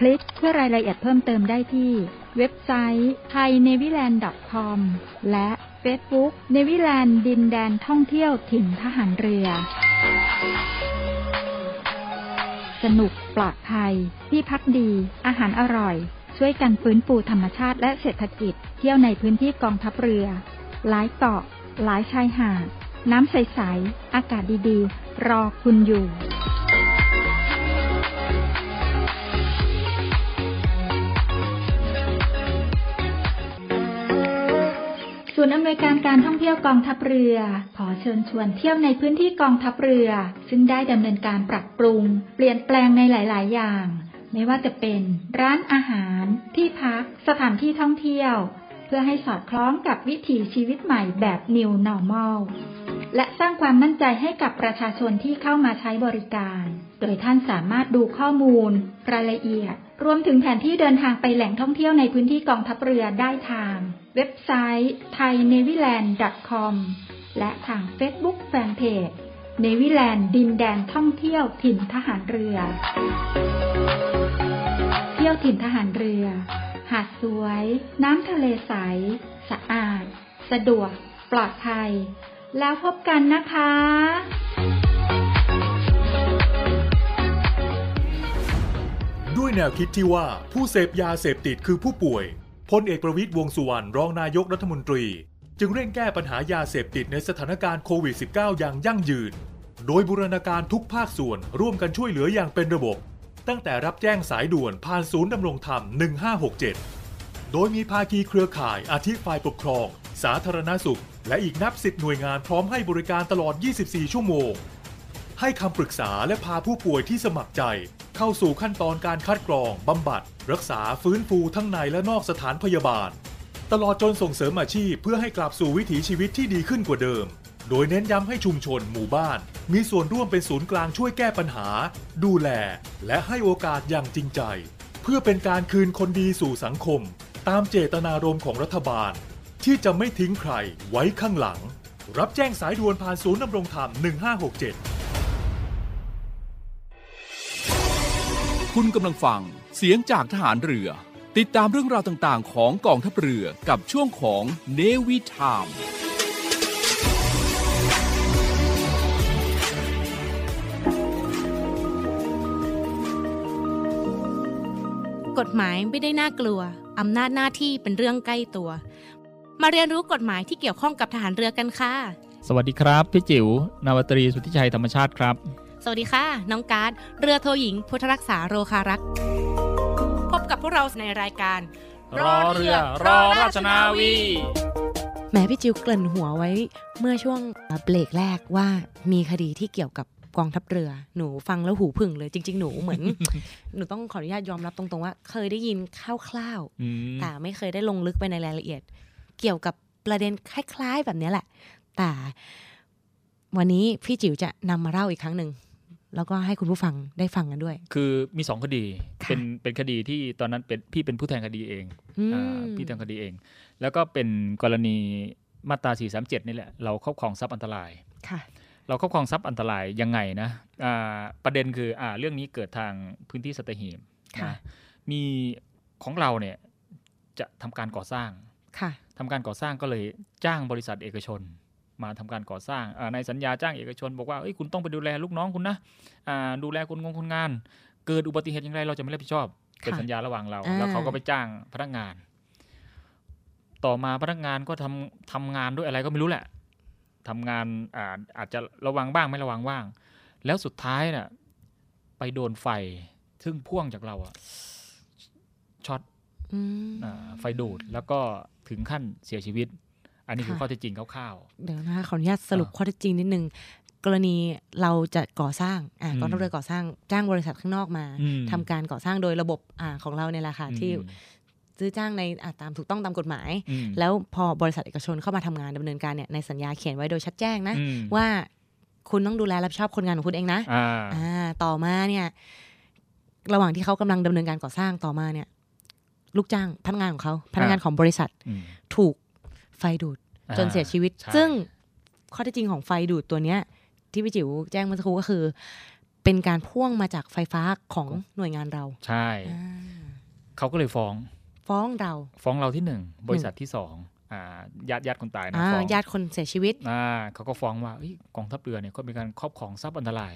คลิกเพื่อรายละเอียดเพิ่มเติมได้ที่เว็บไซต์ ไทยเนวี่แลนด์ ดอท คอม และเฟซบุ๊ก Navyland ดินแดนท่องเที่ยวถิ่นทหารเรือสนุกปลอดภัยที่พักดีอาหารอร่อยช่วยกันฟื้นฟูธรรมชาติและเศรษฐกิจเที่ยวในพื้นที่กองทัพเรือหลายเกาะหลายชายหาดน้ำใสๆอากาศดีๆรอคุณอยู่ศูนย์อำนวยการการท่องเที่ยวกองทัพเรือขอเชิญชวนเที่ยวในพื้นที่กองทัพเรือซึ่งได้ดำเนินการปรับปรุงเปลี่ยนแปลงในหลายๆอย่างไม่ว่าจะเป็นร้านอาหารที่พักสถานที่ท่องเที่ยวเพื่อให้สอดคล้องกับวิถีชีวิตใหม่แบบ New Normal และสร้างความมั่นใจให้กับประชาชนที่เข้ามาใช้บริการโดยท่านสามารถดูข้อมูลรายละเอียดรวมถึงแผนที่เดินทางไปแหล่งท่องเที่ยวในพื้นที่กองทัพเรือได้ทางเว็บไซต์ ไทยเนวี่แลนด์ ดอท คอม และทาง Facebook Fanpage Navyland ดินแดนท่องเที่ยวถิ่นทหารเรือเที่ยวถิ่นทหารเรือหาดสวยน้ำทะเลใสสะอาดสะดวกปลอดภัยแล้วพบกันนะคะด้วยแนวคิดที่ว่าผู้เสพยาเสพติดคือผู้ป่วยพลเอกประวิตร วงษ์สุวรรณรองนายกรัฐมนตรีจึงเร่งแก้ปัญหายาเสพติดในสถานการณ์โควิด สิบเก้า อย่างยั่งยืนโดยบูรณาการทุกภาคส่วนร่วมกันช่วยเหลืออย่างเป็นระบบตั้งแต่รับแจ้งสายด่วนผ่านศูนย์ดำรงธรรม หนึ่งห้าหกเจ็ด โดยมีภาคีเครือข่ายอาทิฝ่ายปกครองสาธารณสุขและอีกนับสิบหน่วยงานพร้อมให้บริการตลอดยี่สิบสี่ชั่วโมงให้คำปรึกษาและพาผู้ป่วยที่สมัครใจเข้าสู่ขั้นตอนการคัดกรองบำบัดรักษาฟื้นฟูทั้งในและนอกสถานพยาบาลตลอดจนส่งเสริมอาชีพเพื่อให้กลับสู่วิถีชีวิตที่ดีขึ้นกว่าเดิมโดยเน้นย้ำให้ชุมชนหมู่บ้านมีส่วนร่วมเป็นศูนย์กลางช่วยแก้ปัญหาดูแลและให้โอกาสอย่างจริงใจเพื่อเป็นการคืนคนดีสู่สังคมตามเจตนารมณ์ของรัฐบาลที่จะไม่ทิ้งใครไว้ข้างหลังรับแจ้งสายด่วนผ่านศูนย์ดำรงธรรม หนึ่งห้าหกเจ็ดคุณกำลังฟังเสียงจากทหารเรือติดตามเรื่องราวต่างๆของกองทัพเรือกับช่วงของ Navy Timeกฎหมายไม่ได้น่ากลัวอำนาจหน้าที่เป็นเรื่องใกล้ตัวมาเรียนรู้กฎหมายที่เกี่ยวข้องกับทหารเรือกันค่ะสวัสดีครับพี่จิ๋วนาวตรีสุทธิชัยธรรมชาติครับสวัสดีค่ะน้องการ์ดเรือโทหญิงพุทธรักษาโรคารักษ์พบกับพวกเราในรายการรอเรือรอราชนาวีแหมพี่จิ๋วเกริ่นหัวไว้เมื่อช่วงเบรกแรกว่ามีคดีที่เกี่ยวกับกองทัพเรือหนูฟังแล้วหูผึ่งเลยจริงๆหนูเหมือน หนูต้องขออนุญาตยอมรับตรงๆว่าเคยได้ยินคร่าวๆแต่ไม่เคยได้ลงลึกไปในรายละเอียดเกี่ยวกับประเด็นคล้ายๆแบบนี้แหละแต่วันนี้พี่จิ๋วจะนำมาเล่าอีกครั้งหนึ่งแล้วก็ให้คุณผู้ฟังได้ฟังกันด้วยคือมีสองคดีเป็นเป็นคดีที่ตอนนั้นเป็นพี่เป็นผู้แทนคดีเองอ่าพี่แทนคดีเองแล้วก็เป็นกรณีมาตราสี่สามเจ็ดนี่แหละเราครอบครองทรัพย์อันตรายค่ะเราครอบครองทรัพย์อันตรายยังไงนะประเด็นคืออ่าเรื่องนี้เกิดทางพื้นที่สัตหีบนะมีของเราเนี่ยจะทำการก่อสร้างทำการก่อสร้างก็เลยจ้างบริษัทเอกชนมาทำการก่อสร้างในสัญญาจ้างเอกชนบอกว่าเอ้ยคุณต้องไปดูแลลูกน้องคุณนะดูแลคนงงคนงานเกิดอุบัติเหตุอย่างไรเราจะไม่รับผิดชอบเป็นสัญญาระหว่างเราแล้วเขาก็ไปจ้างพนักงานต่อมาพนักงานก็ทำทำงานด้วยอะไรก็ไม่รู้แหละทำงาน อา, อาจจะระวังบ้างไม่ระวังบ้างแล้วสุดท้ายน่ะไปโดนไฟซึ่งพ่วงจากเราอะช็อตไฟดูดแล้วก็ถึงขั้นเสียชีวิตอันนี้คือข้อเท็จจริงคร่าวๆเดี๋ยวนะคะขออนุญาตสรุปข้อเท็จจริงนิดนึงกรณีเราจะก่อสร้างอ่ะก็ต้องเลือกก่อสร้างจ้างบริษัทข้างนอกมาทำการก่อสร้างโดยระบบอ่าของเราเนี่ยแหละค่ะที่ ซื้อจ้างในตามถูกต้องตามกฎหมายแล้วพอบริษัทเอกชนเข้ามาทำงานดำเนินการเนี่ยในสัญญาเขียนไว้โดยชัดแจ้งนะว่าคุณต้องดูแลรับผิดชอบคนงานของคุณเองนะต่อมาเนี่ยระหว่างที่เขากำลังดำเนินการก่อสร้างต่อมาเนี่ยลูกจ้างพนักงานของเขาพนักงานของบริษัทถูกไฟดูดจนเสียชีวิตซึ่งข้อเท็จจริงของไฟดูดตัวเนี้ยที่พี่จิ๋วแจ้งเมื่อสักครู่ก็คือเป็นการพ่วงมาจากไฟฟ้าของหน่วยงานเราใช่เขาก็เลยฟ้องฟ้องเราฟ้องเราที่หนึ่งบริษัทที่สองญาติญาติคนตายนะฟ้องญาติคนเสียชีวิตเขาก็ฟ้องว่ากองทัพเรือเนี่ยก็มีการครอบครองทรัพย์อันตราย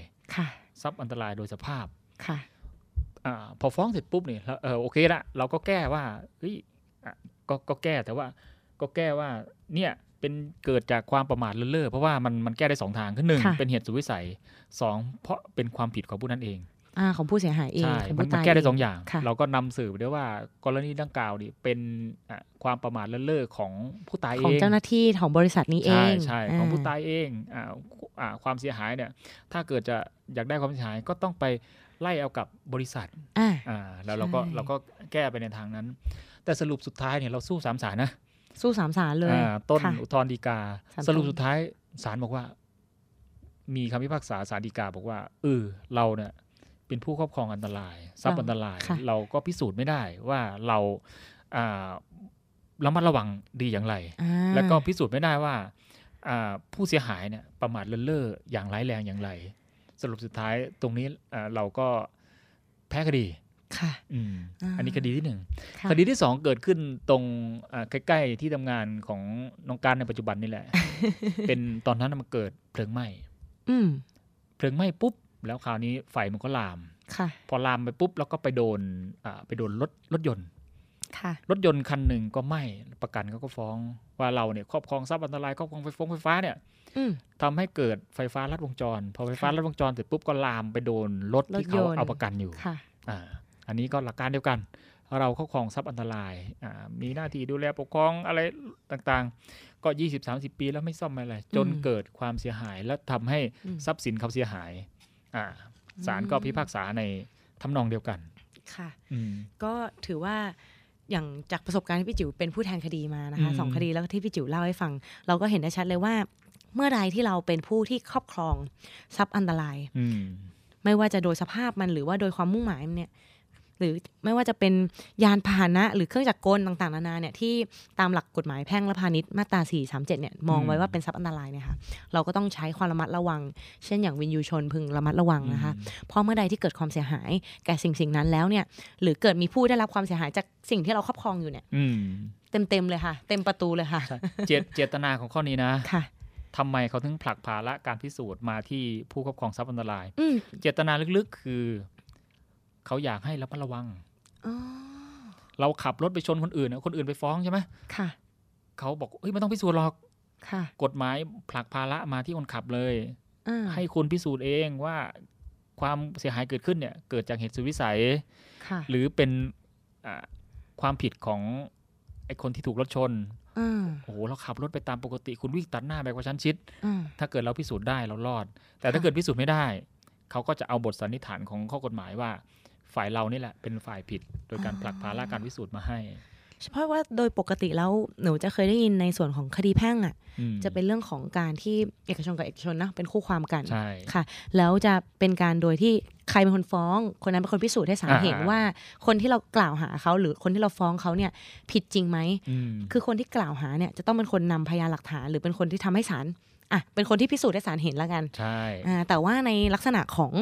ทรัพย์อันตรายโดยสภาพพอฟ้องเสร็จปุ๊บเนี่ยโอเคละเราก็แก้ว่าเฮ้ยก็แก้แต่ว่าก็แก้ว่าเนี่ยเป็นเกิดจากความประมาทเลินเล่อเพราะว่ามันมันแก้ได้สองทางคือหนึ่งเป็นเหตุสุดวิสัยสองเพราะเป็นความผิดของผู้นั้นเองอ่าของผู้เสียหายเองมันแก้ได้สองอย่างเราก็นำสืบได้ว่ากรณีดังกล่าวนี่เป็นความประมาทเลินเล่อของผู้ตายเองของเจ้าหน้าที่ของบริษัทนี้เองใช่ของผู้ตายเองอ่าอ่าความเสียหายเนี่ยถ้าเกิดจะอยากได้ความเสียหายก็ต้องไปไล่เอากับบริษัทอ่าแล้วเราก็เราก็แก้ไปในทางนั้นแต่สรุปสุดท้ายเนี่ยเราสู้สามศาลนะสู้สามศาลเลยต้นอุทธรณ์ฎีกาสรุปสุดท้ายศาลบอกว่ามีคำพิพากษาศาลฎีกาบอกว่าเออเราเนี่ยเป็นผู้ครอบครองอันตรายทรัพย์อันตรายเราก็พิสูจน์ไม่ได้ว่าเราระมัดระวังดีอย่างไรแล้วก็พิสูจน์ไม่ได้ว่าผู้เสียหายเนี่ยประมาทเลินเล่ออย่างร้ายแรงอย่างไรสรุปสุดท้ายตรงนี้เราก็แพ้คดีค่ะอันนี้คดีที่หนึ่งคดีที่สองเกิดขึ้นตรงใกล้ๆที่ทำงานของน้องการในปัจจุบันนี่แหละ เป็นตอนนั้นมันเกิดเพลิงไหม้เพลิงไหม้ปุ๊บแล้วคราวนี้ไฟมันก็ลามพอลามไปปุ๊บแล้วก็ไปโดนไปโดนรถรถยนต์รถยนต์คันหนึ่งก็ไหม้ประกันเขาก็ฟ้องว่าเราเนี่ยครอบครองทรัพย์อันตรายครอบครองไฟฟ้าไฟฟ้าเนี่ยทำให้เกิดไฟฟ้าลัดวงจรพอไฟฟ้าลัดวงจรเสร็จปุ๊บก็ลามไปโดนรถที่เขาเอาประกันอยู่อันนี้ก็หลักการเดียวกันเราครอบครองทรัพย์อันตรายมีหน้าที่ดูแลปกครองอะไรต่างๆก็ ยี่สิบถึงสามสิบ ปีแล้วไม่ซ่อมอะไรจนเกิดความเสียหายและทำให้ทรัพย์สินเขาเสียหายศาลก็พิพากษาในทำนองเดียวกันค่ะก็ถือว่าอย่างจากประสบการณ์ที่พี่จิ๋วเป็นผู้แทนคดีมานะคะสองคดีแล้วที่พี่จิ๋วเล่าให้ฟังเราก็เห็นได้ชัดเลยว่าเมื่อใดที่เราเป็นผู้ที่ครอบครองทรัพย์อันตรายไม่ว่าจะโดยสภาพมันหรือว่าโดยความมุ่งหมายมันเนี่ยหรือไม่ว่าจะเป็นยานพาหนะหรือเครื่องจักรกลต่างๆนานาเนี่ยที่ตามหลักกฎหมายแพ่งและพาณิชย์มาตราสี่สามเจ็ดเนี่ยมองไว้ว่าเป็นทรัพย์อันตรายเนี่ยค่ะเราก็ต้องใช้ความระมัดระวังเช่นอย่างวินยูชนพึงระมัดระวังนะคะเพราะเมื่อใดที่เกิดความเสียหายแก่สิ่งๆนั้นแล้วเนี่ยหรือเกิดมีผู้ได้รับความเสียหายจากสิ่งที่เราครอบครองอยู่เนี่ยเต็มๆเลยค่ะเต็มประตูเลยค่ะเจตเจตนาของข้อนี้นะค่ะทำไมเขาถึงผลักภาระการพิสูจน์มาที่ผู้ครอบครองทรัพย์อันตรายเจตนาลึกๆคือเขาอยากให้ระมัดระวังเราขับรถไปชนคนอื่นคนอื่นไปฟ้องใช่ไหมเขาบอกเฮ้ยไม่ต้องพิสูจน์หรอกกฎหมายผลักภาระมาที่คนขับเลยให้คุณพิสูจน์เองว่าความเสียหายเกิดขึ้นเนี่ยเกิดจากเหตุสุดวิสัยหรือเป็นความผิดของไอ้คนที่ถูกรถชนโอ้โหเราขับรถไปตามปกติคุณวิ่งตัดหน้าแบบกระชั้นชิดถ้าเกิดเราพิสูจน์ได้เรารอดแต่ถ้าเกิดพิสูจน์ไม่ได้เขาก็จะเอาบทสันนิษฐานของข้อกฎหมายว่าฝ่ายเรานี่แหละเป็นฝ่ายผิดโดยการผลักภาระการพิสูจน์มาให้เฉพาะว่าโดยปกติแล้วหนูจะเคยได้ยินในส่วนของคดีแพ่งอ่ะจะเป็นเรื่องของการที่เอกชนกับเอกชนนะเป็นคู่ความกันค่ะแล้วจะเป็นการโดยที่ใครเป็นคนฟ้องคนนั้นเป็นคนพิสูจน์ให้ศาลเห็นว่าคนที่เรากล่าวหาเขาหรือคนที่เราฟ้องเขาเนี่ยผิดจริงไหมคือคนที่กล่าวหาเนี่ยจะต้องเป็นคนนำพยานหลักฐานหรือเป็นคนที่ทำให้ศาลอ่ะเป็นคนที่พิสูจน์ให้ศาลเห็นแล้วกันใช่แต่ว่าในลักษณะของ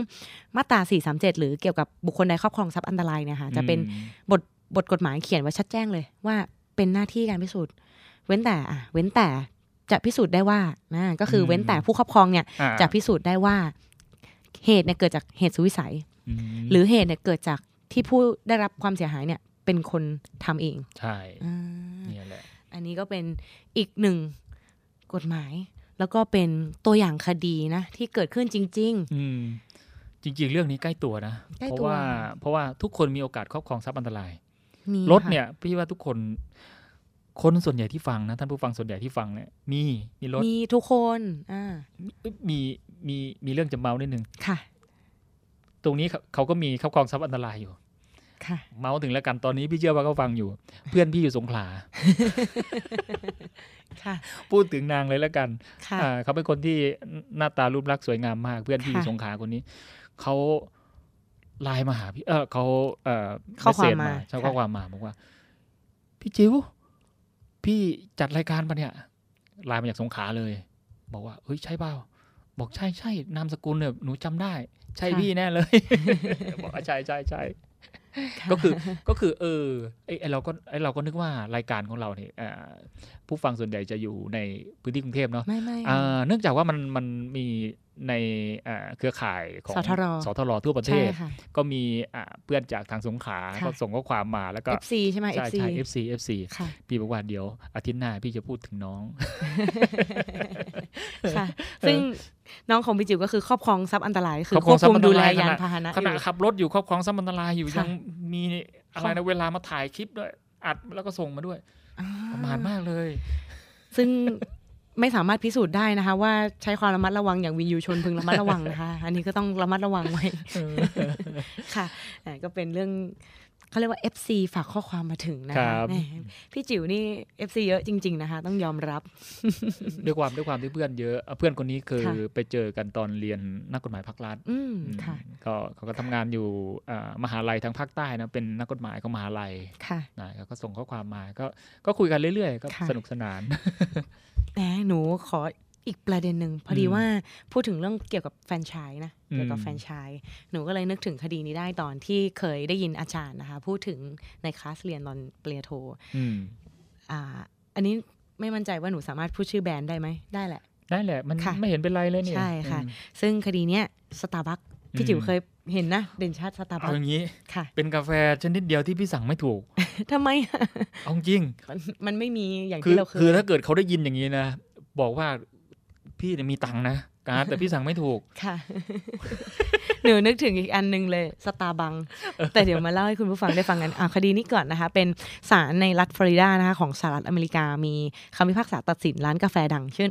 มาตราสี่สามเจ็ดหรือเกี่ยวกับบุคคลใดครอบครองทรัพย์อันตรายเนี่ยค่ะจะเป็นบทบทกฎหมายเขียนไว้ชัดแจ้งเลยว่าเป็นหน้าที่การพิสูจน์เว้นแต่อ่ะเว้นแต่จะพิสูจน์ได้ว่านะก็คือเว้นแต่ผู้ครอบครองเนี่ยจะพิสูจน์ได้ว่าเหตุเนี่ยเกิดจากเหตุสุดวิสัยหรือเหตุเนี่ยเกิดจากที่ผู้ได้รับความเสียหายเนี่ยเป็นคนทำเองใช่เนี่ยแหละอันนี้ก็เป็นอีกหนึ่งกฎหมายแล้วก็เป็นตัวอย่างคดีนะที่เกิดขึ้นจริงๆอืมจริงๆเรื่องนี้ใกล้ตัวนะเพราะว่าเพราะว่าทุกคนมีโอกาสครอบครองทรัพย์อันตรายรถเนี่ยพี่ว่าทุกคนคนส่วนใหญ่ที่ฟังนะท่านผู้ฟังส่วนใหญ่ที่ฟังเนี่ยมีมีรถมีทุกคนอ่ามีมีมีเรื่องจะเมานิดนึงค่ะตรงนี้เขาก็มีครอบครองทรัพย์อันตรายอยู่ เมาถึงแล้วกันตอนนี้พี่เชื่อว่าเขาฟังอยู่เพื่อนพี่อยู่สงขลาพูดถึงนางเลยแล้วกันเขาเป็นคนที่หน้าตารูปลักษณ์สวยงามมากเพื่อนพี่อยู่สงขลาคนนี้เขาไลน์มาหาพี่เออเขาเออข้อความมาเจ้าข้อความมาบอกว่าพี่จิ๋วพี่จัดรายการปะเนี่ยไลน์มาจากสงขลาเลยบอกว่าเฮ้ยใช่เปล่าบอกใช่ใช่นามสกุลเนี่ยหนูจำได้ใช่พี่แน่เลยบอกใช่ใช่ใช่ก็คือก็คือเออไอเราก็ไอเราก็นึกว่ารายการของเราเนี่ยผู้ฟังส่วนใหญ่จะอยู่ในพื้นที่กรุงเทพเนาะไม่ไม่เนื่องจากว่ามันมันมีในเครือข่ายของสทรสทรทั่วประเทศก็มีเพื่อนจากทางสงขลาก็ส่งข้อความมาแล้วก็ เอฟ ซี ใช่ไหม เอฟ ซี เอฟ ซี เอฟ ซี พี่บอกว่าเดี๋ยวอาทิตย์หน้าพี่จะพูดถึงน้องค่ะซึ่งน้องของพี่จิ๋วก็คือครอบครองทรัพย์อันตรายคือควบคุมดูแลยานพาหนะขณะขับรถอยู่ครอบครองทรัพย์อันตรายอยู่ยังมีอะไรนะเวลามาถ่ายคลิปด้วยอัดแล้วก็ส่งมาด้วยประมาทมากเลยซึ่งไม่สามารถพิสูจน์ได้นะคะว่าใช้ความระมัดระวังอย่างวินยูชนพึงระมัดระวังนะคะอันนี้ก็ต้องระมัดระวังไว้ค่ะก็เป็นเรื่องเขาเรียกว่า เอฟ ซี ฝากข้อความมาถึงนะคะพี่จิ๋วนี่ เอฟ ซี เยอะจริงๆนะคะต้องยอมรับด้วยความด้วยความที่เพื่อนเยอะเพื่อนคนนี้คือไปเจอกันตอนเรียนนักกฎหมายภาครัฐก็เขาก็ทำงานอยู่มหาลัยทางภาคใต้นะเป็นนักกฎหมายของมหาลัยนะก็ส่งข้อความมาก็ก็คุยกันเรื่อยๆก็สนุกสนานแต่หนูขออีกประเด็นหนึ่งพอดีว่าพูดถึงเรื่องเกี่ยวกับแฟรนไชส์นะเกี่ยวกับแฟรนไชส์หนูก็เลยนึกถึงคดีนี้ได้ตอนที่เคยได้ยินอาจารย์นะคะพูดถึงในคลาสเรียนตอนเปรียโทอ่าอันนี้ไม่มั่นใจว่าหนูสามารถพูดชื่อแบรนด์ได้ไหมได้แหละได้แหละมันไม่เห็นเป็นไรเลยนี่ใช่ค่ะซึ่งคดีเนี้ยสตาร์บัคพี่จิ๋วเคยเห็นนะเด่นชัดสตาร์บัคอย่างนี้ค่ะเป็นกาแฟชนิดเดียวที่พี่สั่งไม่ถูกทำไมเอาจริงมันไม่มีอย่างที่เราเคยคือถ้าเกิดเขาได้ยินอย่างนี้นะบอกว่าพี่เนี่ยมีตังค์นะการแต่พี่สั่งไม่ถูกค่ะหนูนึกถึงอีกอันนึงเลยสตาร์บัคแต่เดี๋ยวมาเล่าให้คุณผู้ฟังได้ฟังกันอ่ะคดีนี้ก่อนนะคะเป็นศาลในรัฐฟลอริดานะคะของสหรัฐอเมริกามีคำพิพากษาตัดสินร้านกาแฟดังชื่อ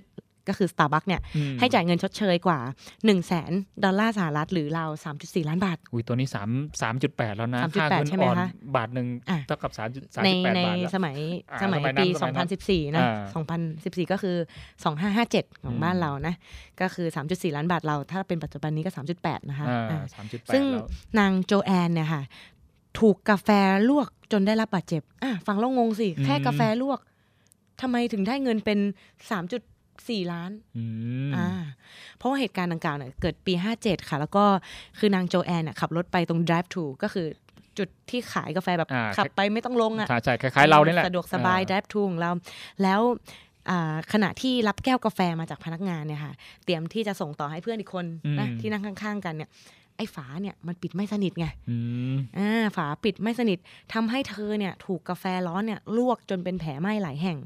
ก็คือ Starbucks เนี่ยให้จ่ายเงินชดเชยกว่า หนึ่งแสน ดอลลาร์สหรัฐหรือราว สามจุดสี่ ล้านบาทอุ้ยตัวนี้สาม สามจุดแปด แล้วนะค่าเงินอ่อนบาทนึงเท่ากับ สามจุดสามแปด บาทในสมัยสมัยปี สองพันสิบสี่นะสองพันสิบสี่ก็คือสองพันห้าร้อยห้าสิบเจ็ดของบ้านเรานะก็คือ สามจุดสี่ ล้านบาทเราถ้าเป็นปัจจุบันนี้ก็ สามจุดแปด นะคะซึ่งนางโจแอนเนี่ยค่ะถูกกาแฟลวกจนได้รับบาดเจ็บอ่ะฟังแล้วงงสิแค่กาแฟลวกทำไมถึงได้เงินเป็น สาม.สี่ ล้านอ่าเพราะว่าเหตุการณ์ดังกล่าวเนี่ยเกิดปีห้าเจ็ดค่ะแล้วก็คือนางโจแอนน่ะขับรถไปตรง drive thru ก็คือจุดที่ขายกาแฟแบบขับไปไม่ต้องลงอ่ะใช่ๆคล้ายๆเราเนี่ยแหละสะดวกสบาย drive thru ของเราแล้วอ่าขณะที่รับแก้วกาแฟมาจากพนักงานเนี่ยค่ะเตรียมที่จะส่งต่อให้เพื่อนอีกคนนะที่นั่งข้างๆกันเนี่ยไอ้ฝาเนี่ยมันปิดไม่สนิทไงอ่าฝาปิดไม่สนิททำให้เธอเนี่ยถูกกาแฟร้อนเนี่ยลวกจนเป็นแผลไหม้หลายแห่ง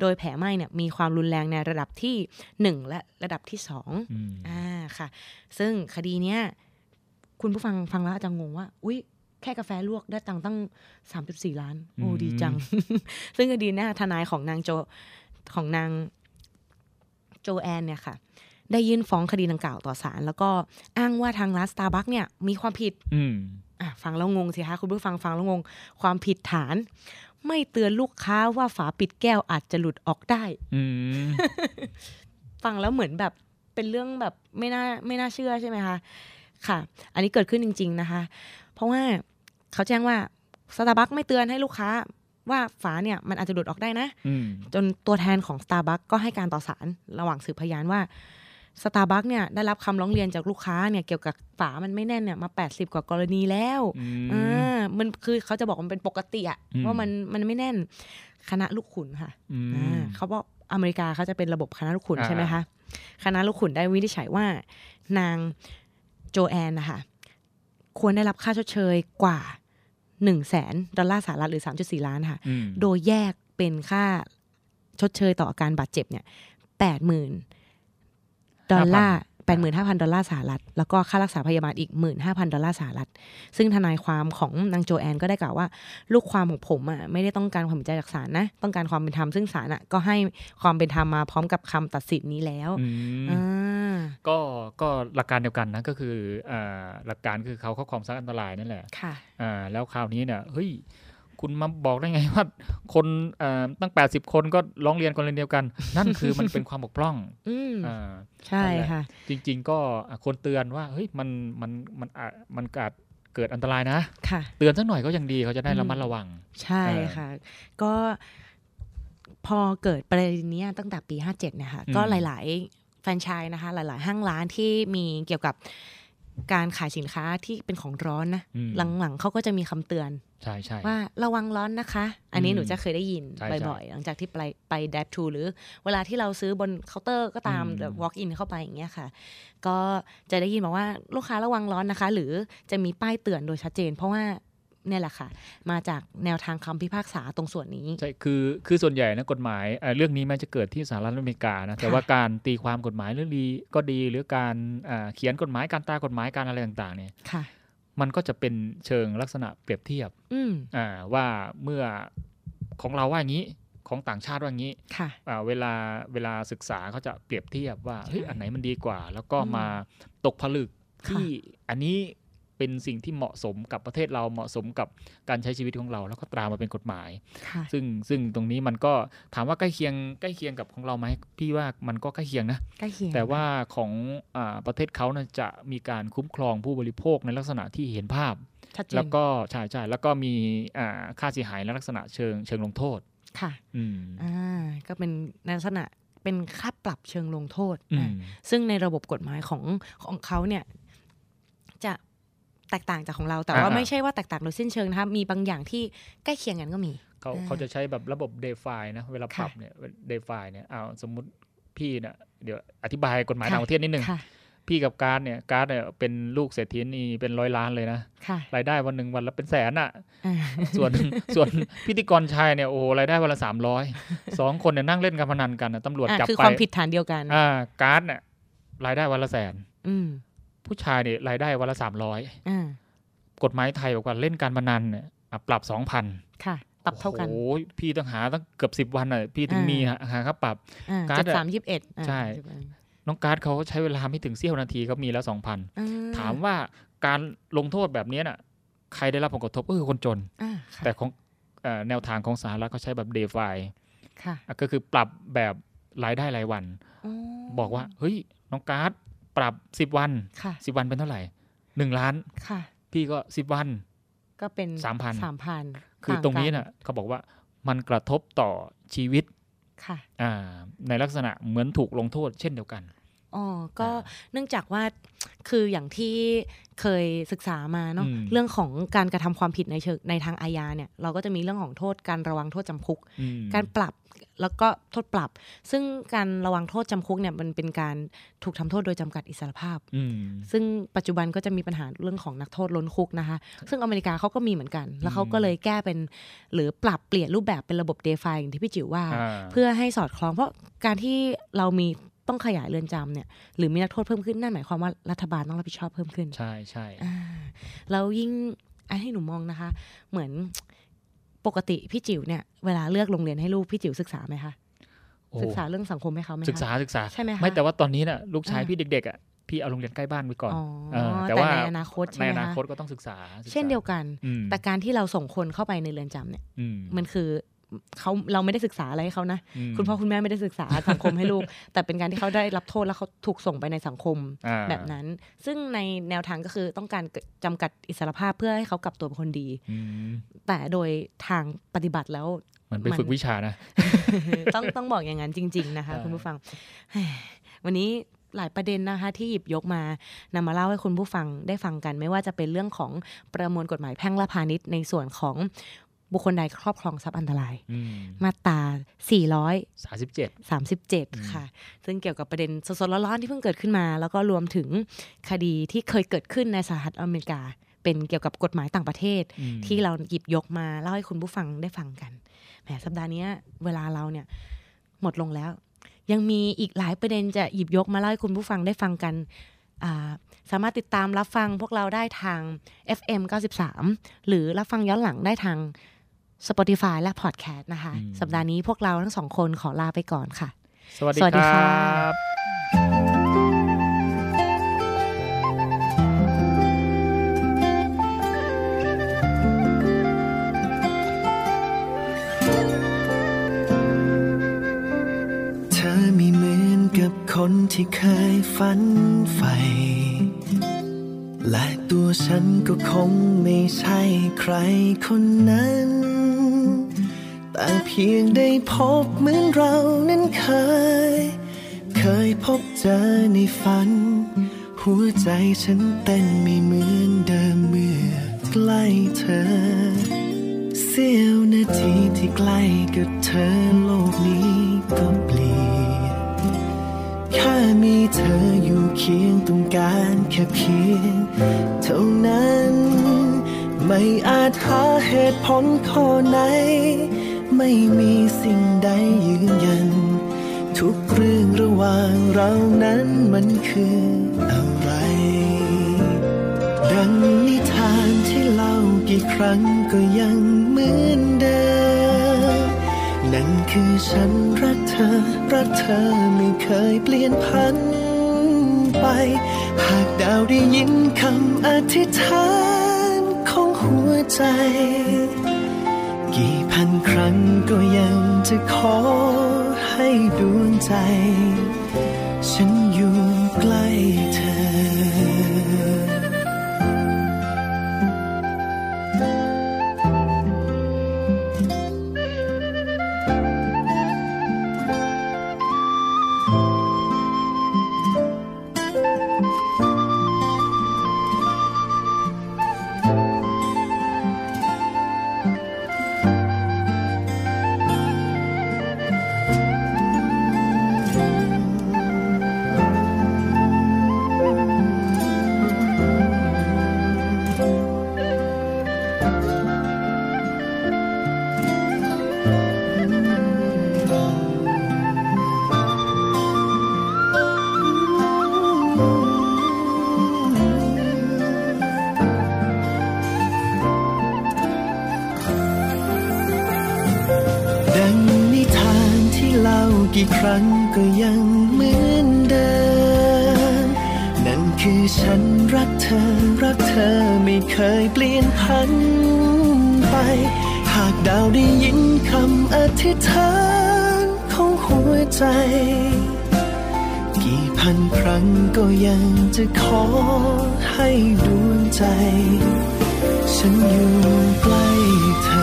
โดยแผลไหม้เนี่ยมีความรุนแรงในระดับที่หนึ่งและระดับที่สองอ่าค่ะซึ่งคดีเนี้ยคุณผู้ฟังฟังแล้วอาจจะงงว่าอุ๊ยแค่กาแฟลวกได้ตังค์ตั้ง สามจุดสี่ ล้านโอ้ดีจัง ซึ่งคดีหน้าทนายของนางโจของนางโจแอนเนี่ยค่ะได้ยื่นฟ้องคดีดังกล่าวต่อศาลแล้วก็อ้างว่าทางร้าน Starbucks เนี่ยมีความผิดอ่ะฟังแล้วงงสิคะคุณผู้ฟังฟังแล้วงงความผิดฐานไม่เตือนลูกค้าว่าฝาปิดแก้วอาจจะหลุดออกได้ ฟังแล้วเหมือนแบบเป็นเรื่องแบบไม่น่าไม่น่าเชื่อใช่ไหมคะค่ะอันนี้เกิดขึ้นจริงๆนะคะเพราะว่าเขาแจ้งว่า Starbucks ไม่เตือนให้ลูกค้าว่าฝาเนี่ยมันอาจจะหลุดออกได้นะจนตัวแทนของ Starbucks ก็ให้การต่อศาลระหว่างสืบพยานว่าสตาร์บัคเนี่ยได้รับคำร้องเรียนจากลูกค้าเนี่ยเกี่ยวกับฝามันไม่แน่นเนี่ยมาแปดสิบกว่ากรณีแล้วอ่ามันคือเขาจะบอกมันเป็นปกติอะว่ามันมันไม่แน่นคณะลูกขุนค่ะอ่าเขาบอกอเมริกาเขาจะเป็นระบบคณะลูกขุนใช่ไหมคะคณะลูกขุนได้วินิจฉัยว่านางโจแอนนะคะควรได้รับค่าชดเชยกว่า หนึ่งแสน ดอลลาร์สหรัฐหรือ สามจุดสี่ ล้านค่ะโดยแยกเป็นค่าชดเชยต่ออาการบาดเจ็บเนี่ย แปดหมื่นดอลลาร์ แปดหมื่นห้าพัน ดอลลาร์สหรัฐแล้วก็ค่ารักษาพยาบาลอีก หนึ่งหมื่นห้าพัน ดอลลาร์สหรัฐซึ่งทนายความของนางโจแอนก็ได้กล่าวว่าลูกความของผมอ่ะไม่ได้ต้องการความเห็นใจจากศาลนะต้องการความเป็นธรรมซึ่งศาลอ่ะก็ให้ความเป็นธรรมมาพร้อมกับคำตัดสินนี้แล้วอ่า ก็ก็หลักการเดียวกันนะก็คือหลักการคือเขาครอบครองทรัพย์อันตรายนั่นแหละแล้วคราวนี้เนี่ยเฮ้ยคุณมาบอกได้ไงว่าคนตั้งแปดสิบคนก็ร้องเรียนคนเรียนเดียวกันนั่นคือมันเป็นความบกพร่องใช่ค่ะจริงๆก็คนเตือนว่าเฮ้ยมันมันมันมันอาจเกิดอันตรายนะเตือนสักหน่อยก็ยังดีเขาจะได้ระมัดระวังใช่ค่ะก็พอเกิดประเด็นนี้ตั้งแต่ปีห้าเจ็ดนะคะก็หลายๆแฟรนไชส์นะคะหลายๆห้างร้านที่มีเกี่ยวกับการขายสินค้าที่เป็นของร้อนนะหลังๆเขาก็จะมีคำเตือนใช่ใช่ว่าระวังร้อนนะคะอันนี้หนูจะเคยได้ยินบ่อยๆหลังจากที่ไปไปแดบทูหรือเวลาที่เราซื้อบนเคาน์เตอร์ก็ตาม walk in เข้าไปอย่างเงี้ยค่ะก็จะได้ยินบอกว่าลูกค้าระวังร้อนนะคะหรือจะมีป้ายเตือนโดยชัดเจนเพราะว่าเนี่ยแหละค่ะมาจากแนวทางคำพิพากษาตรงส่วนนี้ใช่คือคือส่วนใหญ่นะกฎหมายเรื่องนี้แม้จะเกิดที่สหรัฐอเมริกานะแต่ว่าการตีความกฎหมายเรื่องดีก็ดีหรือการเขียนกฎหมายการตากฎหมายการอะไรต่างๆเนี่ยมันก็จะเป็นเชิงลักษณะเปรียบเทียบว่าเมื่อของเราว่าอย่างนี้ของต่างชาติว่าอย่างนี้เวลาเวลาศึกษาเขาจะเปรียบเทียบว่าเฮ้ยอันไหนมันดีกว่าแล้วก็มาตกผลึกที่อันนี้เป็นสิ่งที่เหมาะสมกับประเทศเราเหมาะสมกับการใช้ชีวิตของเราแล้วก็ตรามาเป็นกฎหมายซึ่งซึ่งตรงนี้มันก็ถามว่าใกล้เคียงใกล้เคียงกับของเราไหมพี่ว่ามันก็ใกล้เคียงนะใกล้เคียงแต่ว่าของอ่าประเทศเขาเนี่ยจะมีการคุ้มครองผู้บริโภคในลักษณะที่เห็นภาพแล้วก็ใช่ใช่แล้วก็มีอ่าค่าเสียหายในลักษณะเชิงเชิงลงโทษค่ะอืมอ่าก็เป็นลักษณะเป็นค่าปรับเชิงลงโทษนะซึ่งในระบบกฎหมายของของเขาเนี่ยจะแตกต่างจากของเราแต่ว่าไม่ใช่ว่าแตกต่างโดยสิ้นเชิงนะคะมีบางอย่างที่ใกล้เคียงกันก็มีเขาเขาจะใช้แบบระบบ DeFi นะเวลาปรับเนี่ย DeFi เนี่ยเอาสมมุติพี่เนี่ยเดี๋ยวอธิบายกฎหมายต่างประเทศนิดนึงพี่กับการ์ดเนี่ยการ์ดเนี่ยเป็นลูกเศรษฐีนี่เป็นร้อยล้านเลยนะรายได้วันหนึ่งวันละเป็นแสนอ่ะส่วนส่วนพิธีกรชายเนี่ยโอ้รายได้วันละสามร้อยสองคนเนี่ยนั่งเล่นการพนันกันตำรวจจับไปคือความผิดฐานเดียวกันการ์ดเนี่ยรายได้วันละแสนผู้ชายเนี่ยรายได้วันละสามร้อยกฎหมายไทยบอกว่าเล่นการพนันเนี่ยปรับ สองพัน ค่ะปรับเท่ากันโอ้โหพี่ต้องหาตั้งเกือบสิบวันน่ะพี่ถึงมีหาค่าปรับการ์ดสามร้อยยี่สิบเอ็ดใช่น้องการ์ดเขาใช้เวลาไม่ถึงเสี้ยวนาทีก็มีแล้ว สองพัน ถามว่าการลงโทษแบบนี้น่ะใครได้รับผลกระทบก็คือคนจนแต่ของแนวทางของสหรัฐเขาใช้แบบ DeFi ค่ะก็คือปรับแบบรายได้รายวันบอกว่าเฮ้ยน้องการ์ดปรับสิบวันสิบวันเป็นเท่าไหร่หนึ่งล้านพี่ก็สิบวันก็เป็น สามพัน สามพัน คือตรงนี้น่ะเขาบอกว่ามันกระทบต่อชีวิตค่ะอ่าในลักษณะเหมือนถูกลงโทษเช่นเดียวกันอ๋อก็เนื่องจากว่าคืออย่างที่เคยศึกษามาเนาะเรื่องของการกระทำความผิดในเชิงในทางอาญาเนี่ยเราก็จะมีเรื่องของโทษการระวังโทษจำคุกการปรับแล้วก็โทษปรับซึ่งการระวังโทษจำคุกเนี่ยมันเป็นการถูกทำโทษโดยจำกัดอิสรภาพซึ่งปัจจุบันก็จะมีปัญหาเรื่องของนักโทษล้นคุกนะคะซึ่งอเมริกาเขาก็มีเหมือนกันแล้วเขาก็เลยแก้เป็นหรือปรับเปลี่ยนรูปแบบเป็นระบบ DeFi อย่างที่พี่จิ๋วว่าเพื่อให้สอดคล้องเพราะการที่เรามีต้องขยายเรือนจำเนี่ยหรือมีนักโทษเพิ่มขึ้นนั่นหมายความว่ารัฐบาลต้องรับผิดชอบเพิ่มขึ้นใช่ใช่แล้วยิ่งให้หนูมองนะคะเหมือนปกติพี่จิ๋วเนี่ยเวลาเลือกโรงเรียนให้ลูกพี่จิ๋วศึกษาไหมคะศึกษาเรื่องสังคมไหมคะศึกษาศึกษาใช่ไหมคะไม่แต่ว่าตอนนี้น่ะลูกชายพี่เด็กๆอ่ะพี่เอาโรงเรียนใกล้บ้านไปก่อนแต่ว่าในอนาคตในอนาคตก็ต้องศึกษาเช่นเดียวกันแต่การที่เราส่งคนเข้าไปในเรือนจำเนี่ยมันคือเขาเราไม่ได้ศึกษาอะไรให้เขานะคุณพ่อคุณแม่ไม่ได้ศึกษาสังคมให้ลูกแต่เป็นการที่เขาได้รับโทษแล้วเขาถูกส่งไปในสังคมแบบนั้นซึ่งในแนวทางก็คือต้องการจำกัดอิสรภาพเพื่อให้เขากลับตัวเป็นคนดีแต่โดยทางปฏิบัติแล้วมันไปฝึกวิชานะ ต้องต้องบอกอย่างนั้นจริงๆนะคะคุณผู้ฟังวันนี้หลายประเด็นนะคะที่หยิบยกมานำมาเล่าให้คุณผู้ฟังได้ฟังกันไม่ว่าจะเป็นเรื่องของประมวลกฎหมายแพ่งและพาณิชย์ในส่วนของบุคคลใดครอบครองทรัพย์อันตรายมาตราสี่ร้อยสามสิบเจ็ดค่ะซึ่งเกี่ยวกับประเด็นสดๆร้อนๆที่เพิ่งเกิดขึ้นมาแล้วก็รวมถึงคดีที่เคยเกิดขึ้นในสหรัฐอเมริกาเป็นเกี่ยวกับกฎหมายต่างประเทศที่เราหยิบยกมาเล่าให้คุณผู้ฟังได้ฟังกันแหมสัปดาห์นี้เวลาเราเนี่ยหมดลงแล้วยังมีอีกหลายประเด็นจะหยิบยกมาเล่าให้คุณผู้ฟังได้ฟังกันสามารถติดตามรับฟังพวกเราได้ทาง เอฟ เอ็ม เก้าสิบสามหรือรับฟังย้อนหลังได้ทางSpotify และ Podcast นะคะสัปดาห์นี้พวกเราทั้งสองคนขอลาไปก่อนค่ะสวัสดีครับ ที่เคยฝันใฝ่และตัวฉันก็คงไม่ใช่ใครคนนั้นแต่เพียงได้พบเหมือนเรานั้นเคยเคยพบเจอในฝันหัวใจฉันเต้นไม่เหมือนเดิมเมื่อใกล้เธอเสี้ยวนาทีที่ใกล้กับเธอโลกนี้ก็เปลี่ยนแค่มีเธออยู่เคียงต้องการแค่เพียงเท่านั้นไม่อาจหาเหตุผลข้อไหนไม่มีสิ่งใดยืนยันทุกเรื่องระหว่างเรานั้นมันคืออะไรดังนิทานที่เล่ากี่ครั้งก็ยังเหมือนเดิมนั่นคือฉันรักเธอรักเธอไม่เคยเปลี่ยนพันไปหากดาวได้ยินคำอธิษฐานของหัวใจกี่พันครั้งก็ยังจะขอให้ดวงใจฉันอยู่ใกล้เธอกี่ครั้งก็ยังเหมือนเดิมนั่นคือฉันรักเธอรักเธอไม่เคยเปลี่ยนพันไปหากดาวได้ยินคำอธิษฐานของหัวใจกี่พันครั้งก็ยังจะขอให้ดวงใจฉันอยู่ใกล้เธอ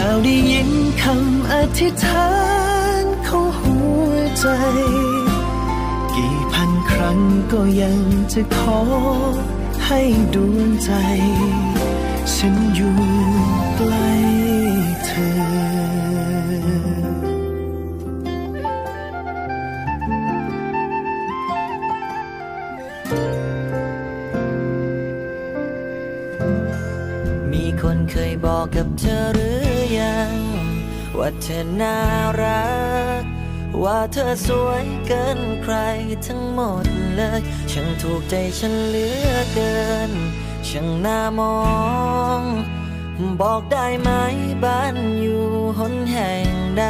ดาวได้ยินคำอธิษฐานของหัวใจกี่พันครั้งก็ยังจะขอให้ดวงใจฉันอยู่ใกล้เธอคนเคยบอกกับเธอหรือยังว่าเธอน่ารักว่าเธอสวยเกินใครทั้งหมดเลยช่างถูกใจฉันเหลือเกินช่างน่ามองบอกได้ไหมบ้านอยู่หนแห่งใด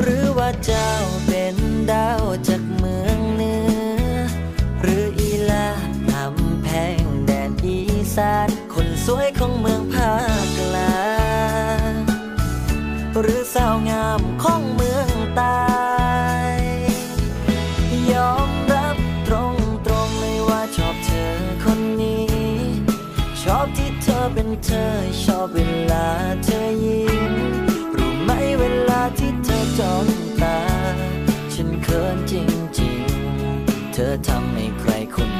หรือว่าเจ้าเป็นดาวจากเมืองเหนือหรืออีลาแห่งแดนอีสานคนสวยของเมืองภาคกลางหรือสาวงามของเมืองใต้ยอมรับตรงตรงเลยว่าชอบเธอคนนี้ชอบที่เธอเป็นเธอชอบเวลาเธอยิ้มรู้ไหมเวลาที่เธอจ้องตาฉันเขินจริงๆเธอทำให้ใครคน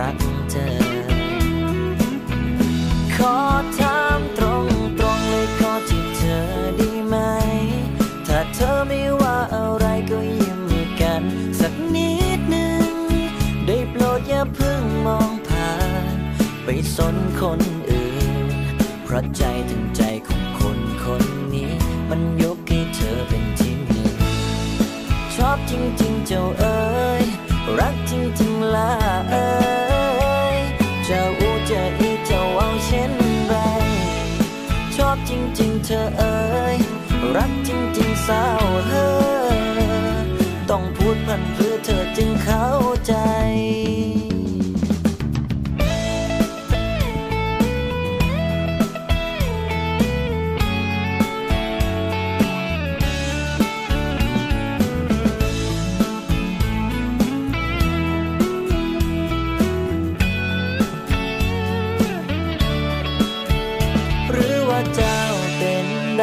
รักเธอขอถามตรงตรงเลยขอจีบเธอดีไหมถ้าเธอไม่ว่าอะไรก็ยิ้มกันสักนิดนึงได้โปรดอย่าเพิ่งมองผ่านไปสนคนอื่นเพราะใจถึงใจของคนคนนี้มันยกให้เธอเป็นที่หนึ่งชอบจริงๆเจ้าเอ๋ยรักจริงๆล่ะเอ้ยจะอู้จะอีจะเอาเช่นไรชอบจริงๆเธอเอ้ยรักจริงๆสาวเธอต้องพูดพลันเพื่อเธอจึงเข้าใจ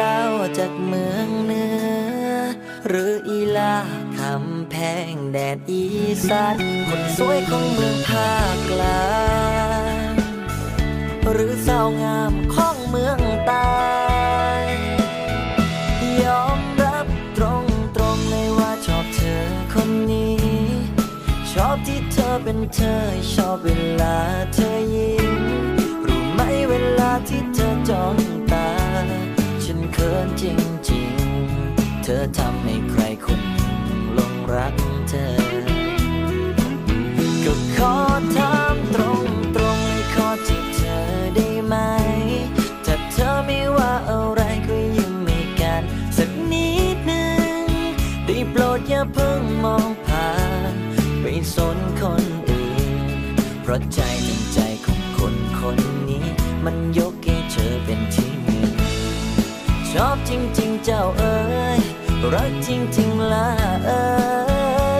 ดาวจากเมืองเหนือหรืออีลาคำแพงแดดอีสานคนสวยของเมืองภาคกลางหรือสาวงามของเมืองใต้ยอมรับตรงตรงเลยว่าชอบเธอคนนี้ชอบที่เธอเป็นเธอชอบเวลาเธอยิ้มรู้ไหมเวลาที่เธอจ้องตาฉันเขินจริงๆเธอทำให้ใครคนหนึ่งหลงรักเธอก็ขอถามตรงตรงเลยขอจีบเธอได้ไหมถ้าเธอไม่ว่าอะไรก็ยิ้มให้กันสักนิดหนึ่งได้โปรดอย่าเพิ่งมองผ่านไปสนคนอื่นเพราะใจทั้งใจของคนคนนี้มันยกให้เธอเป็นที่หนึ่งชอบจริงๆเจ้าเอ๋ยรักจริงๆล่ะเอ๋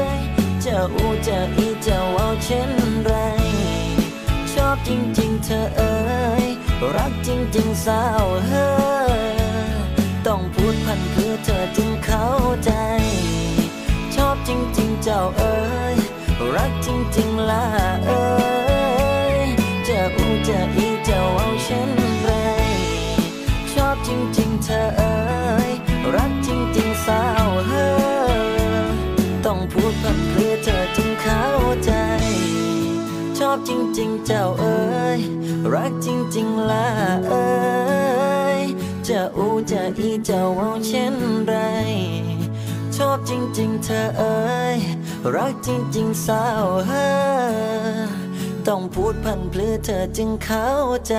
ยเจ้าอูเจ้าอีเจ้าเอาเช่นไรชอบจริงๆเธอเอ๋ยรักจริงๆสาวเฮ้ยต้องพูดพันเพื่อเธอจึงเข้าใจชอบจริงๆเจ้าเอ๋ยรักจริงๆล่ะเอ๋ยเจ้าอูเจ้าอีเจ้าเอาเช่นไรชอบจริงๆเธอเอ๋ยรักจริงๆสาวเฮ้ยต้องพูดพันเพื่อเธอจึงเข้าใจชอบจริงๆเจ้าเอ๋ยรักจริงๆล่ะเอ๋ยเจ้าอูเจ้าอีเจ้าเอาเช่นไรชอบจริงๆเธอเอ๋ยรักจริงๆสาวเฮ้ยต้องพูดพันเพลือเธอจึงเข้าใจ